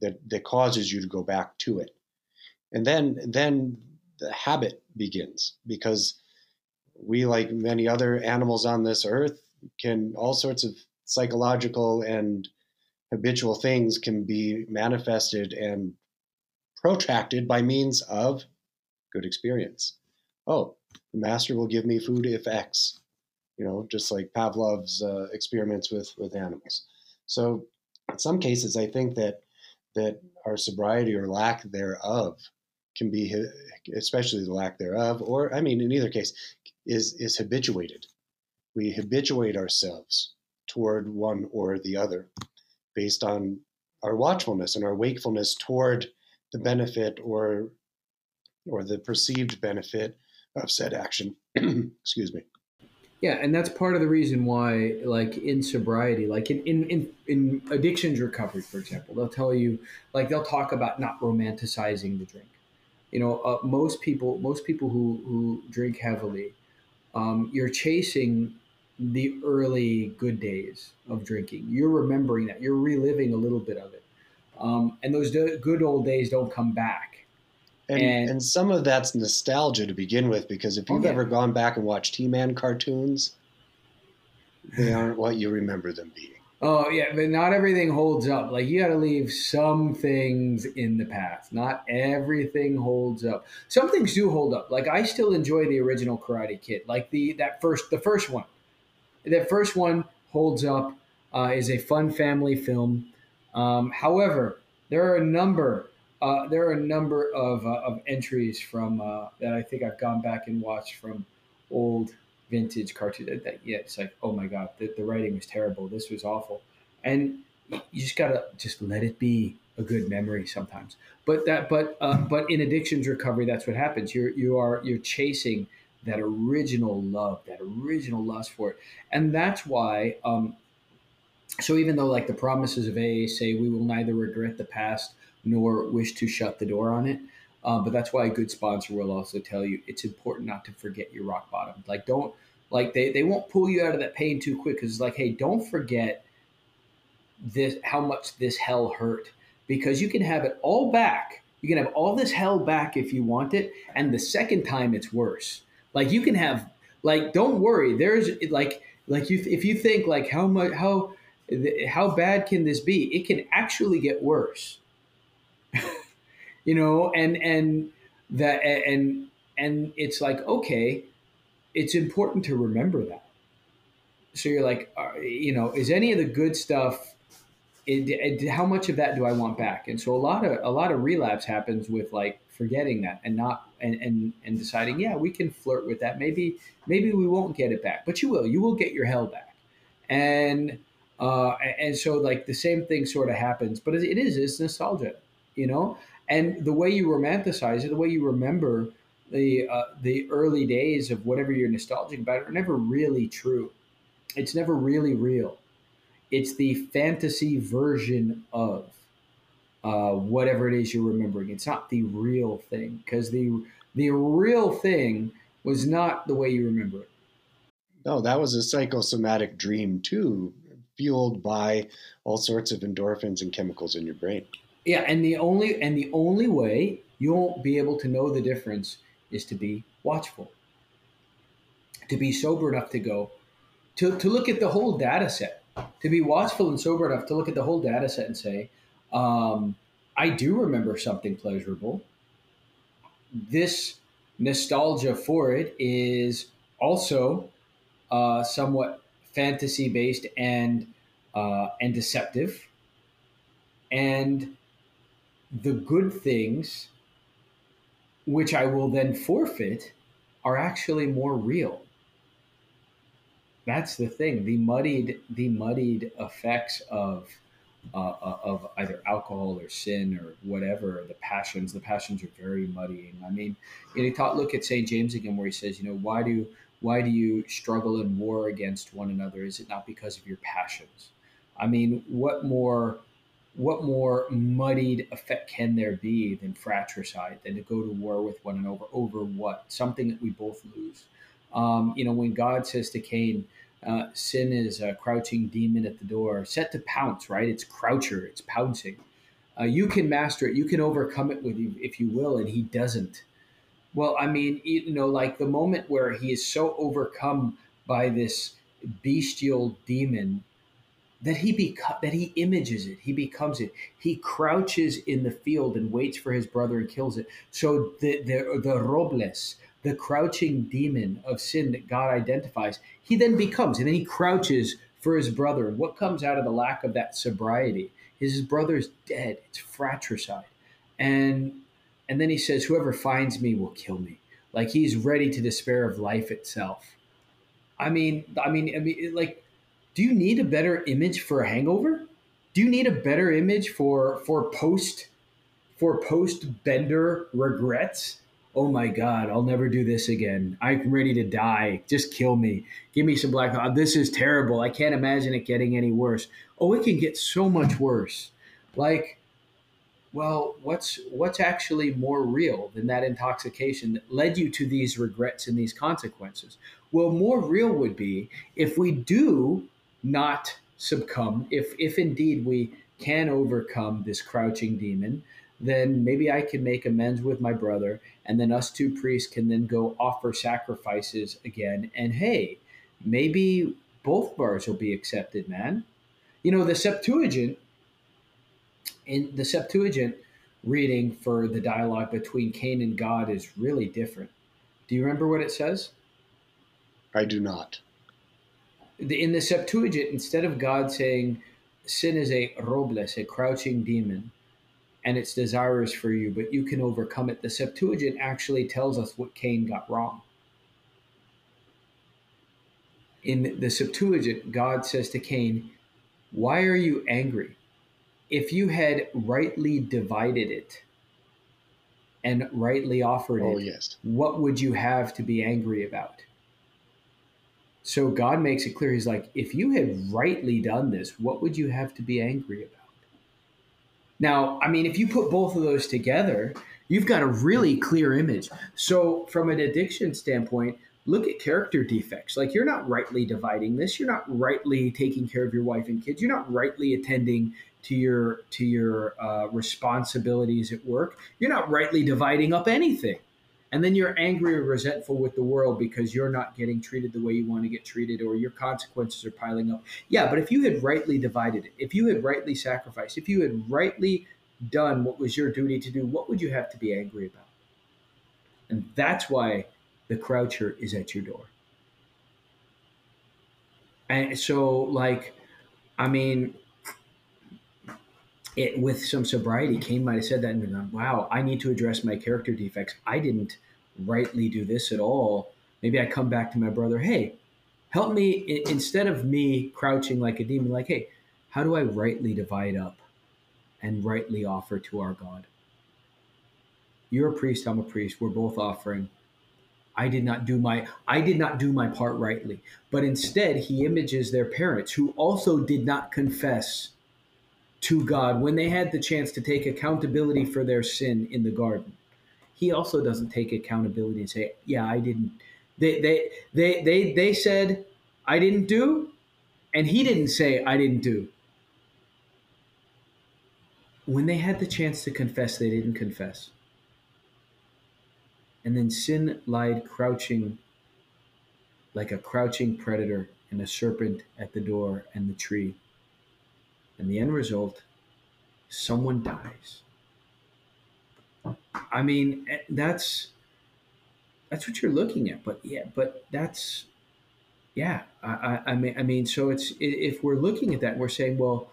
that, that causes you to go back to it. And then, then the habit begins, because we, like many other animals on this earth, can all sorts of psychological and habitual things can be manifested and protracted by means of good experience. Oh, the master will give me food if X, you know, just like Pavlov's uh, experiments with, with animals. So in some cases, I think that that our sobriety or lack thereof can be, especially the lack thereof, or I mean, in either case, is is habituated. We habituate ourselves toward one or the other based on our watchfulness and our wakefulness toward the benefit or or the perceived benefit of said action. Excuse me. Yeah, and that's part of the reason why, like in sobriety, like in, in, in, in addictions recovery, for example, they'll tell you, like they'll talk about not romanticizing the drink. You know, uh, most people, most people who, who drink heavily, um, you're chasing the early good days of drinking. You're remembering that. You're reliving a little bit of it. Um, and those do- good old days don't come back. And, and, and some of that's nostalgia to begin with, because if you've okay. ever gone back and watched He-Man cartoons, they aren't what you remember them being. Oh, yeah, but not everything holds up. Like, you got to leave some things in the past. Not everything holds up. Some things do hold up. Like, I still enjoy the original Karate Kid. Like, the that first the first one. That first one holds up, uh, is a fun family film. Um, however, there are a number Uh, there are a number of, uh, of entries from uh, that I think I've gone back and watched from old vintage cartoons. That, that, yeah, it's like, oh my God, the, the writing was terrible. This was awful. And you just gotta just let it be a good memory sometimes. But that, but uh, but in addictions recovery, that's what happens. You're you are you're chasing that original love, that original lust for it, and that's why. Um, so even though like the promises of A A say we will neither regret the past nor wish to shut the door on it. Uh, but that's why a good sponsor will also tell you it's important not to forget your rock bottom. Like, don't, like they, they won't pull you out of that pain too quick. Cause it's like, hey, don't forget this, how much this hell hurt, because you can have it all back. You can have all this hell back if you want it. And the second time it's worse. Like you can have, like, don't worry. There's like, like you, if you think like how much, how, how bad can this be? It can actually get worse. You know, and and that and and it's like, okay, it's important to remember that. So you're like, uh, you know, is any of the good stuff? It, it, how much of that do I want back? And so a lot of a lot of relapse happens with like forgetting that and not and and and deciding, yeah, we can flirt with that. Maybe maybe we won't get it back, but you will. You will get your hell back. And uh, and so like the same thing sort of happens, but it is it's nostalgia. You know, and the way you romanticize it, the way you remember the uh, the early days of whatever you're nostalgic about are never really true. It's never really real. It's the fantasy version of uh, whatever it is you're remembering. It's not the real thing, because the the real thing was not the way you remember it. No, that was a psychosomatic dream too, fueled by all sorts of endorphins and chemicals in your brain. Yeah, and the only and the only way you won't be able to know the difference is to be watchful, to be sober enough to go, to, to look at the whole data set, to be watchful and sober enough to look at the whole data set and say, um, I do remember something pleasurable. This nostalgia for it is also uh, somewhat fantasy-based and uh, and deceptive, and the good things, which I will then forfeit, are actually more real. That's the thing. The muddied, the muddied effects of uh, of either alcohol or sin or whatever, the passions. The passions are very muddying. I mean, you know, you talk, look at Saint James again, where he says, you know, why do why do you struggle and war against one another? Is it not because of your passions? I mean, what more? What more muddied effect can there be than fratricide, than to go to war with one another over what? Something that we both lose. Um, you know, when God says to Cain, uh, sin is a crouching demon at the door, set to pounce, right? It's croucher, it's pouncing. Uh, you can master it. You can overcome it with you if you will. And he doesn't. Well, I mean, you know, like the moment where he is so overcome by this bestial demon that he beco- that he images it, he becomes it. He crouches in the field and waits for his brother and kills it. So the the, the Robles, the crouching demon of sin that God identifies, he then becomes, and then he crouches for his brother. And what comes out of the lack of that sobriety is his brother is dead. It's fratricide. And and then he says, whoever finds me will kill me. Like he's ready to despair of life itself. I mean, I mean, I mean, like, do you need a better image for a hangover? Do you need a better image for for post for post-bender regrets? Oh my God, I'll never do this again. I'm ready to die. Just kill me. Give me some black. Oh, this is terrible. I can't imagine it getting any worse. Oh, it can get so much worse. Like, well, what's what's actually more real than that intoxication that led you to these regrets and these consequences? Well, more real would be if we do not succumb, if if indeed we can overcome this crouching demon, then maybe I can make amends with my brother, and then us two priests can then go offer sacrifices again. And hey, maybe both bars will be accepted, man. You know, the Septuagint, in the Septuagint reading for the dialogue between Cain and God is really different. Do you remember what it says? I do not. In the Septuagint, instead of God saying, sin is a robles, a crouching demon, and it's desirous for you, but you can overcome it. The Septuagint actually tells us what Cain got wrong. In the Septuagint, God says to Cain, why are you angry? If you had rightly divided it and rightly offered oh, it, yes. What would you have to be angry about? So God makes it clear. He's like, if you had rightly done this, what would you have to be angry about? Now, I mean, if you put both of those together, you've got a really clear image. So from an addiction standpoint, look at character defects. Like you're not rightly dividing this. You're not rightly taking care of your wife and kids. You're not rightly attending to your to your uh, responsibilities at work. You're not rightly dividing up anything. And then you're angry or resentful with the world because you're not getting treated the way you want to get treated, or your consequences are piling up. Yeah, but if you had rightly divided it, if you had rightly sacrificed, if you had rightly done what was your duty to do, what would you have to be angry about? And that's why the croucher is at your door. And so, like, I mean, it, with some sobriety, Cain might have said that and gone, wow, I need to address my character defects. I didn't rightly do this at all. Maybe I come back to my brother, hey, help me, instead of me crouching like a demon, like, hey, how do I rightly divide up and rightly offer to our God? You're a priest, I'm a priest, we're both offering. I did not do my I did not do my part rightly. But instead, he images their parents, who also did not confess to God when they had the chance to take accountability for their sin in the garden. He also doesn't take accountability and say, yeah, I didn't. They they they they they said, I didn't do, and he didn't say, I didn't do. When they had the chance to confess, they didn't confess. And then sin lied crouching like a crouching predator and a serpent at the door and the tree. And the end result, someone dies. I mean, that's that's what you're looking at. But yeah, but that's yeah. I, I, I mean, I mean, so it's if we're looking at that, we're saying, well,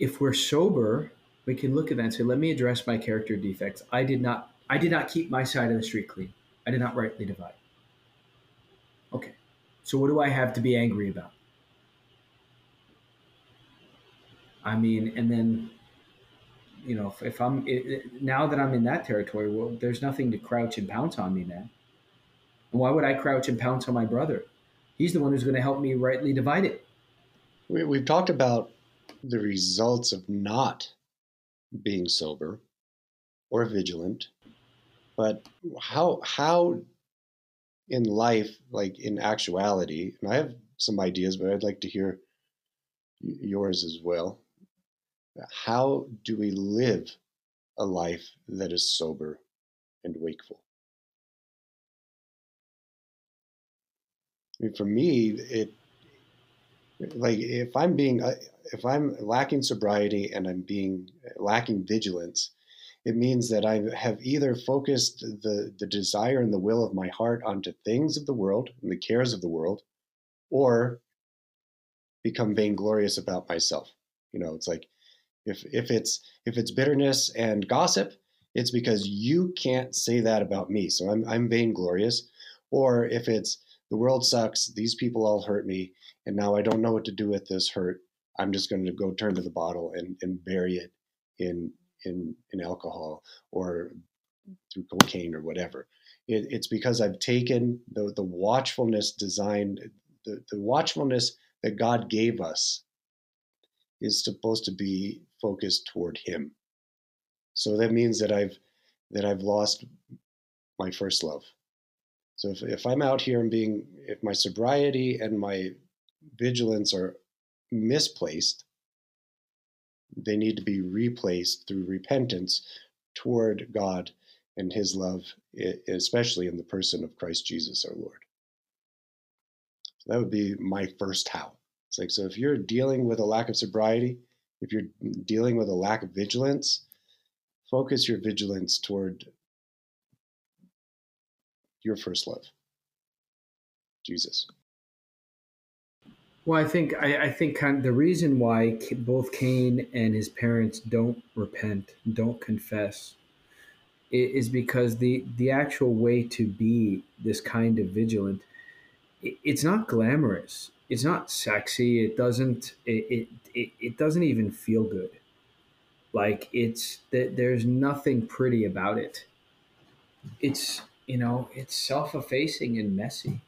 if we're sober, we can look at that and say, let me address my character defects. I did not, I did not keep my side of the street clean. I did not rightly divide. Okay, so what do I have to be angry about? I mean, and then, you know, if, if I'm it, now that I'm in that territory, well, there's nothing to crouch and pounce on me, man. And why would I crouch and pounce on my brother? He's the one who's going to help me rightly divide it. We, we've talked about the results of not being sober or vigilant, but how how in life, like in actuality, and I have some ideas, but I'd like to hear yours as well. How do we live a life that is sober and wakeful? I mean, for me, it like if I'm being if I'm lacking sobriety and I'm being lacking vigilance, it means that I have either focused the, the desire and the will of my heart onto things of the world and the cares of the world, or become vainglorious about myself. You know, it's like if if it's if it's bitterness and gossip, it's because you can't say that about me, so I'm I'm vainglorious. Or if it's the world sucks, these people all hurt me, and now I don't know what to do with this hurt. I'm just going to go turn to the bottle and, and bury it in in in alcohol or through cocaine or whatever. It, it's because I've taken the the watchfulness designed the, the watchfulness that God gave us is supposed to be focused toward Him. So that means that I've that I've lost my first love. So if, if I'm out here and being, if my sobriety and my vigilance are misplaced, they need to be replaced through repentance toward God and His love, especially in the person of Christ Jesus our Lord. So that would be my first how. It's like, so if you're dealing with a lack of sobriety, if you're dealing with a lack of vigilance, focus your vigilance toward your first love, Jesus. Well, I think I, I think kind of the reason why both Cain and his parents don't repent, don't confess, is because the the actual way to be this kind of vigilant, it's not glamorous, it's not sexy, it doesn't it it it doesn't even feel good, like it's that there's nothing pretty about it. It's You know, it's self-effacing and messy.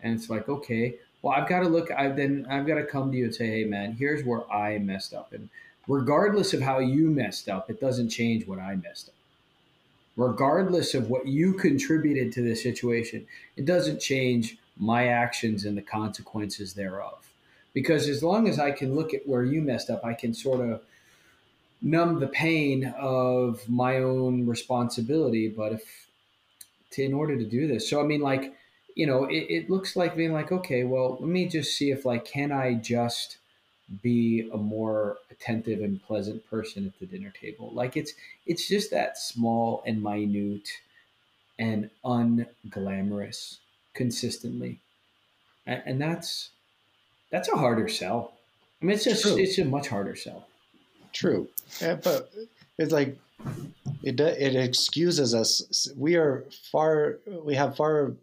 And it's like, okay, well, I've got to look, I've then I've got to come to you and say, hey, man, here's where I messed up. And regardless of how you messed up, it doesn't change what I messed up. Regardless of what you contributed to this situation, it doesn't change my actions and the consequences thereof. Because as long as I can look at where you messed up, I can sort of numb the pain of my own responsibility. But if To, in order to do this. So, I mean, like, you know, it, it looks like being like, okay, well, let me just see if like, can I just be a more attentive and pleasant person at the dinner table? Like it's, it's just that small and minute and unglamorous consistently. And, and that's, that's a harder sell. I mean, it's just, True. It's a much harder sell. True. Yeah, but it's like, It it excuses us. We are far. We have far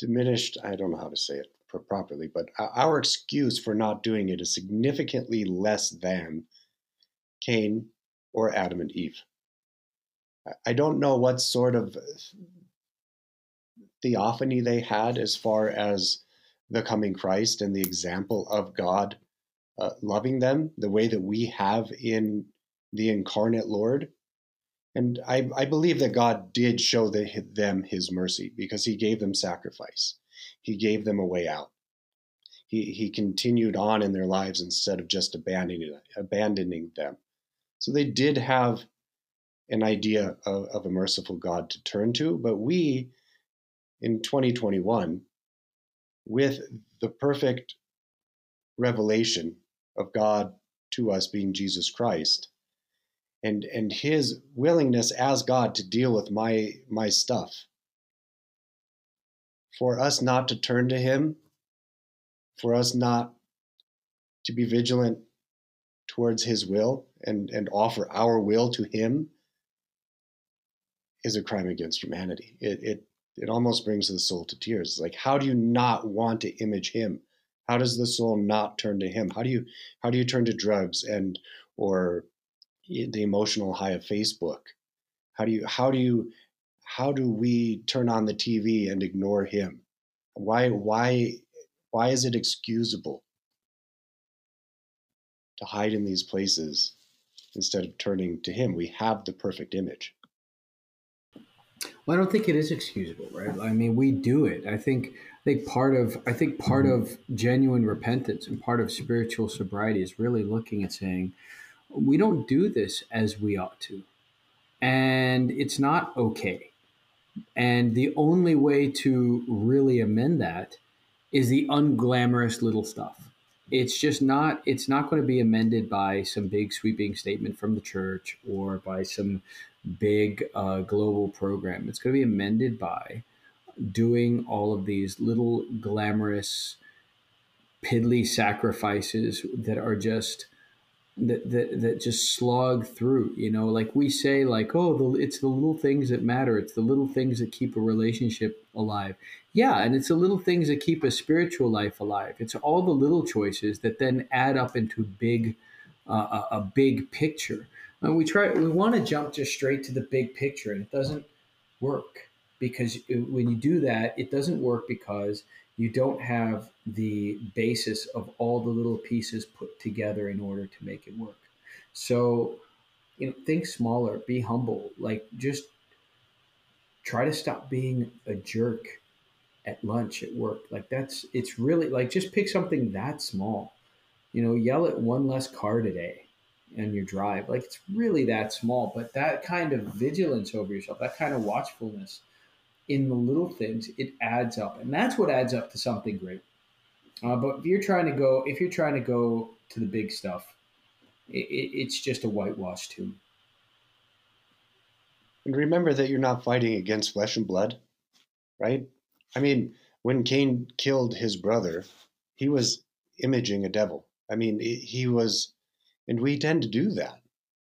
diminished. I don't know how to say it properly, but our excuse for not doing it is significantly less than Cain or Adam and Eve. I don't know what sort of theophany they had as far as the coming Christ and the example of God uh, loving them the way that we have in the incarnate Lord. And I, I believe that God did show the, them his mercy because he gave them sacrifice. He gave them a way out. He he continued on in their lives instead of just abandoning, abandoning them. So they did have an idea of, of a merciful God to turn to. But we, in twenty twenty-one, with the perfect revelation of God to us being Jesus Christ, And and his willingness as God to deal with my my stuff. For us not to turn to him, for us not to be vigilant towards his will and, and offer our will to him is a crime against humanity. It it it almost brings the soul to tears. It's like, how do you not want to image him? How does the soul not turn to him? How do you how do you turn to drugs and or the emotional high of Facebook? How do you, how do you, how do we turn on the T V and ignore him? Why, why, why is it excusable to hide in these places instead of turning to him? We have the perfect image. Well, I don't think it is excusable, right? I mean, we do it. I think, I think part of, I think part mm-hmm. of genuine repentance and part of spiritual sobriety is really looking at saying, we don't do this as we ought to. And it's not okay. And the only way to really amend that is the unglamorous little stuff. It's just not, it's not going to be amended by some big sweeping statement from the church or by some big uh, global program. It's going to be amended by doing all of these little glamorous, piddly sacrifices that are just, that, that, that just slog through, you know, like we say, like, oh, the, it's the little things that matter. It's the little things that keep a relationship alive. Yeah. And it's the little things that keep a spiritual life alive. It's all the little choices that then add up into big, uh, a big picture. And we try, we want to jump just straight to the big picture, and it doesn't work, because it, when you do that, it doesn't work because you don't have the basis of all the little pieces put together in order to make it work. So, you know, think smaller, be humble, like just try to stop being a jerk at lunch at work. Like that's, it's really like, just pick something that small, you know, yell at one less car today on your drive. Like it's really that small, but that kind of vigilance over yourself, that kind of watchfulness in the little things, it adds up. And that's what adds up to something great. Uh, but if you're trying to go, if you're trying to go to the big stuff, it, it, it's just a whitewash tomb. And remember that you're not fighting against flesh and blood, right? I mean, when Cain killed his brother, he was imaging a devil. I mean, he was, and we tend to do that.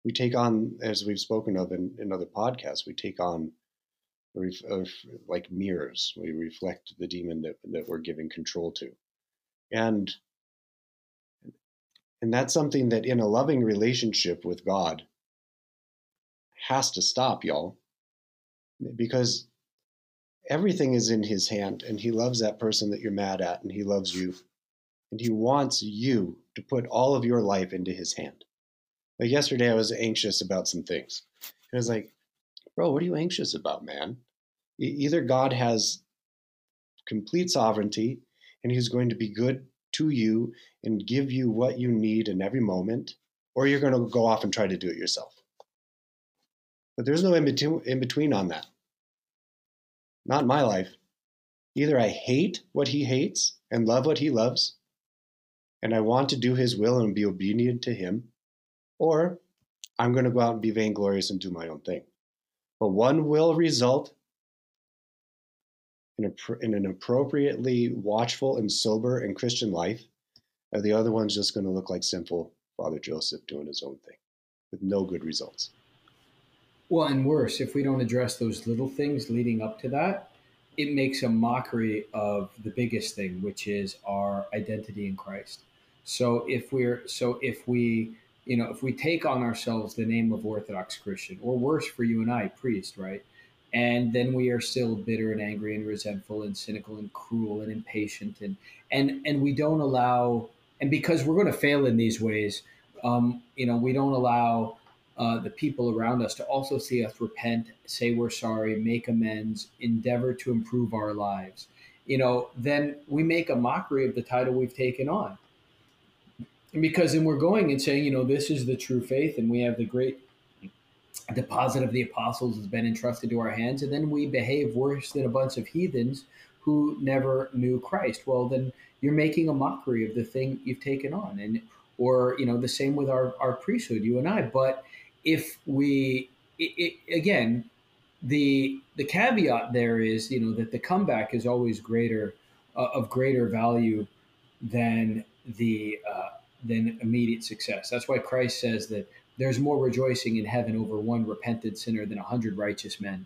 We take on, as we've spoken of in, in other podcasts, we take on like mirrors. We reflect the demon that, that we're giving control to. And and that's something that in a loving relationship with God has to stop, y'all, because everything is in his hand, and he loves that person that you're mad at, and he loves you, and he wants you to put all of your life into his hand. Like yesterday, I was anxious about some things. And I was like, bro, what are you anxious about, man? Either God has complete sovereignty, and he's going to be good to you and give you what you need in every moment, or you're going to go off and try to do it yourself. But there's no in between, in between on that. Not in my life. Either I hate what he hates and love what he loves, and I want to do his will and be obedient to him, or I'm going to go out and be vainglorious and do my own thing. But one will result in, a, in an appropriately watchful and sober and Christian life, and the other one's just going to look like sinful Father Joseph doing his own thing with no good results. Well, and worse, if we don't address those little things leading up to that, it makes a mockery of the biggest thing, which is our identity in Christ. So if we're, so if we... You know, if we take on ourselves the name of Orthodox Christian, or worse for you and I, priest, right? And then we are still bitter and angry and resentful and cynical and cruel and impatient. And and, and we don't allow, and because we're going to fail in these ways, um, you know, we don't allow uh, the people around us to also see us repent, say we're sorry, make amends, endeavor to improve our lives. You know, then we make a mockery of the title we've taken on. Because then we're going and saying, you know, this is the true faith, and we have the great deposit of the apostles has been entrusted to our hands. And then we behave worse than a bunch of heathens who never knew Christ. Well, then you're making a mockery of the thing you've taken on. And, or, you know, the same with our, our priesthood, you and I. But if we, it, it, again, the, the caveat there is, you know, that the comeback is always greater, uh, of greater value than the, uh, than immediate success. That's why Christ says that there's more rejoicing in heaven over one repentant sinner than a hundred righteous men,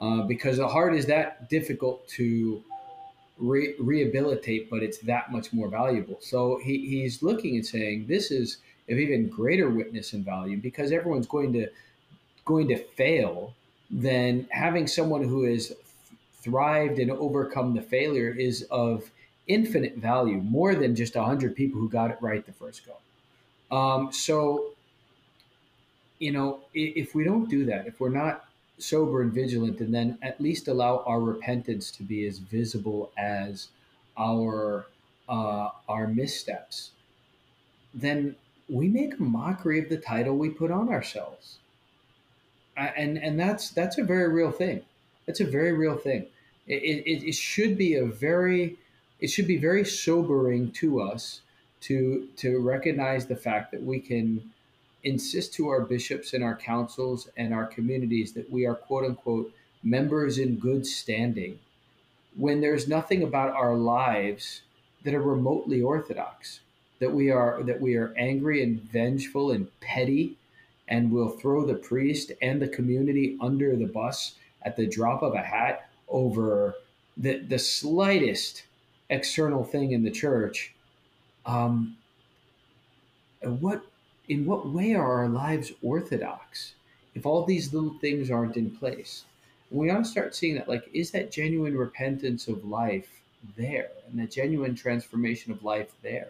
uh, because the heart is that difficult to re- rehabilitate, but it's that much more valuable. So he, he's looking and saying this is of even greater witness and value, because everyone's going to going to fail. Then having someone who has thrived and overcome the failure is of infinite value, more than just a hundred people who got it right the first go. Um, so, you know, if, if we don't do that, if we're not sober and vigilant, and then at least allow our repentance to be as visible as our, uh, our missteps, then we make a mockery of the title we put on ourselves. And and that's that's a very real thing. That's a very real thing. It, it, it should be a very it should be very sobering to us to to recognize the fact that we can insist to our bishops and our councils and our communities that we are, quote unquote, members in good standing, when there's nothing about our lives that are remotely Orthodox, that we are that we are angry and vengeful and petty, and will throw the priest and the community under the bus at the drop of a hat over the the slightest external thing in the church. Um, what in what way are our lives Orthodox if all these little things aren't in place? We ought to start seeing that, like, is that genuine repentance of life there, and the genuine transformation of life there?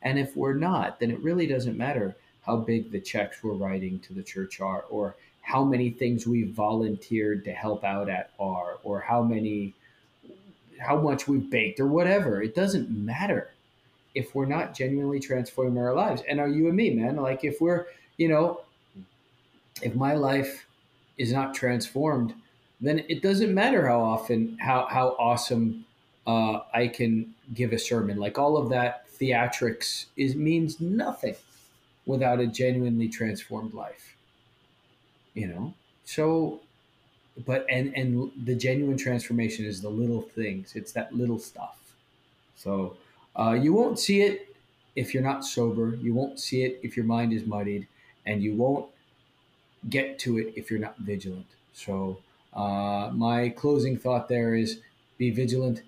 And if we're not, then it really doesn't matter how big the checks we're writing to the church are, or how many things we volunteered to help out at are, or how many, how much we baked or whatever. It doesn't matter if we're not genuinely transforming our lives. And are you and me, man? Like, if we're, you know, if my life is not transformed, then it doesn't matter how often, how, how awesome uh, I can give a sermon. Like, all of that theatrics is means nothing without a genuinely transformed life, you know? So, but, and, and the genuine transformation is the little things. It's that little stuff. So uh, you won't see it if you're not sober. You won't see it if your mind is muddied, and you won't get to it if you're not vigilant. So uh, my closing thought there is, be vigilant,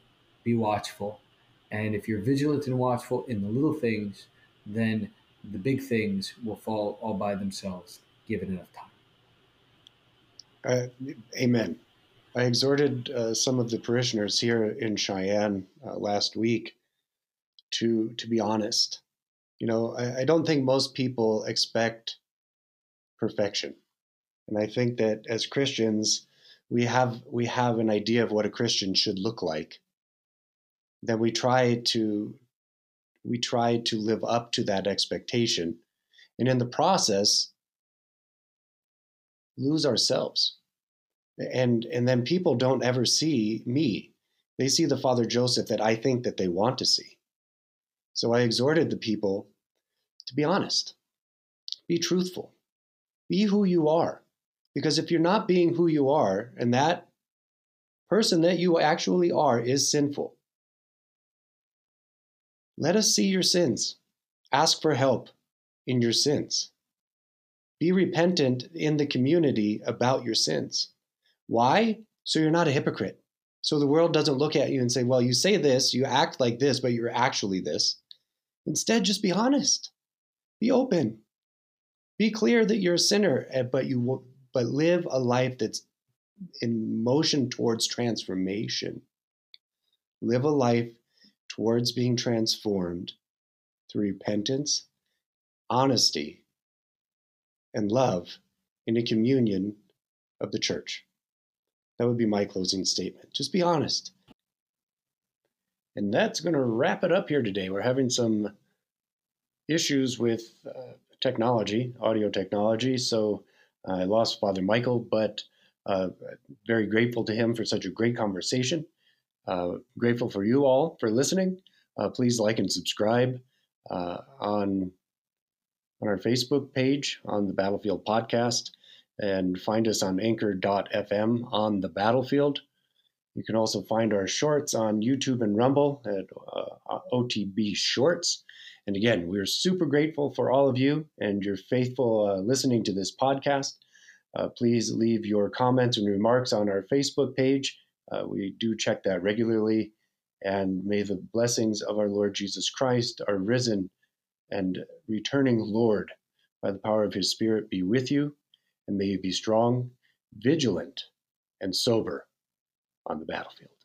be watchful. And if you're vigilant and watchful in the little things, then the big things will fall all by themselves, given enough time. Uh, amen. I exhorted uh, some of the parishioners here in Cheyenne uh, last week to to be honest. You know, I, I don't think most people expect perfection, and I think that as Christians, we have we have an idea of what a Christian should look like. Then we try to we try to live up to that expectation, and in the process lose ourselves. And and then people don't ever see me. They see the Father Joseph that I think that they want to see. So I exhorted the people to be honest, be truthful, be who you are. Because if you're not being who you are, and that person that you actually are is sinful, let us see your sins. Ask for help in your sins. Be repentant in the community about your sins. Why? So you're not a hypocrite. So the world doesn't look at you and say, well, you say this, you act like this, but you're actually this. Instead, just be honest. Be open. Be clear that you're a sinner, but you but live a life that's in motion towards transformation. Live a life towards being transformed through repentance, honesty, and love in a communion of the church. That would be my closing statement. Just be honest. And that's going to wrap it up here today. We're having some issues with uh, technology, audio technology. So uh, I lost Father Michael, but uh, very grateful to him for such a great conversation. Uh, grateful for you all for listening. Uh, please like and subscribe uh, on, on our Facebook page, on the Battlefield Podcast, and find us on anchor dot f m on the Battlefield. You can also find our shorts on YouTube and Rumble at uh, O T B Shorts. And again, we're super grateful for all of you and your faithful uh, listening to this podcast. Uh, please leave your comments and remarks on our Facebook page. Uh, we do check that regularly, and may the blessings of our Lord Jesus Christ, our risen and returning Lord, by the power of his Spirit, be with you, and may you be strong, vigilant, and sober on the battlefield.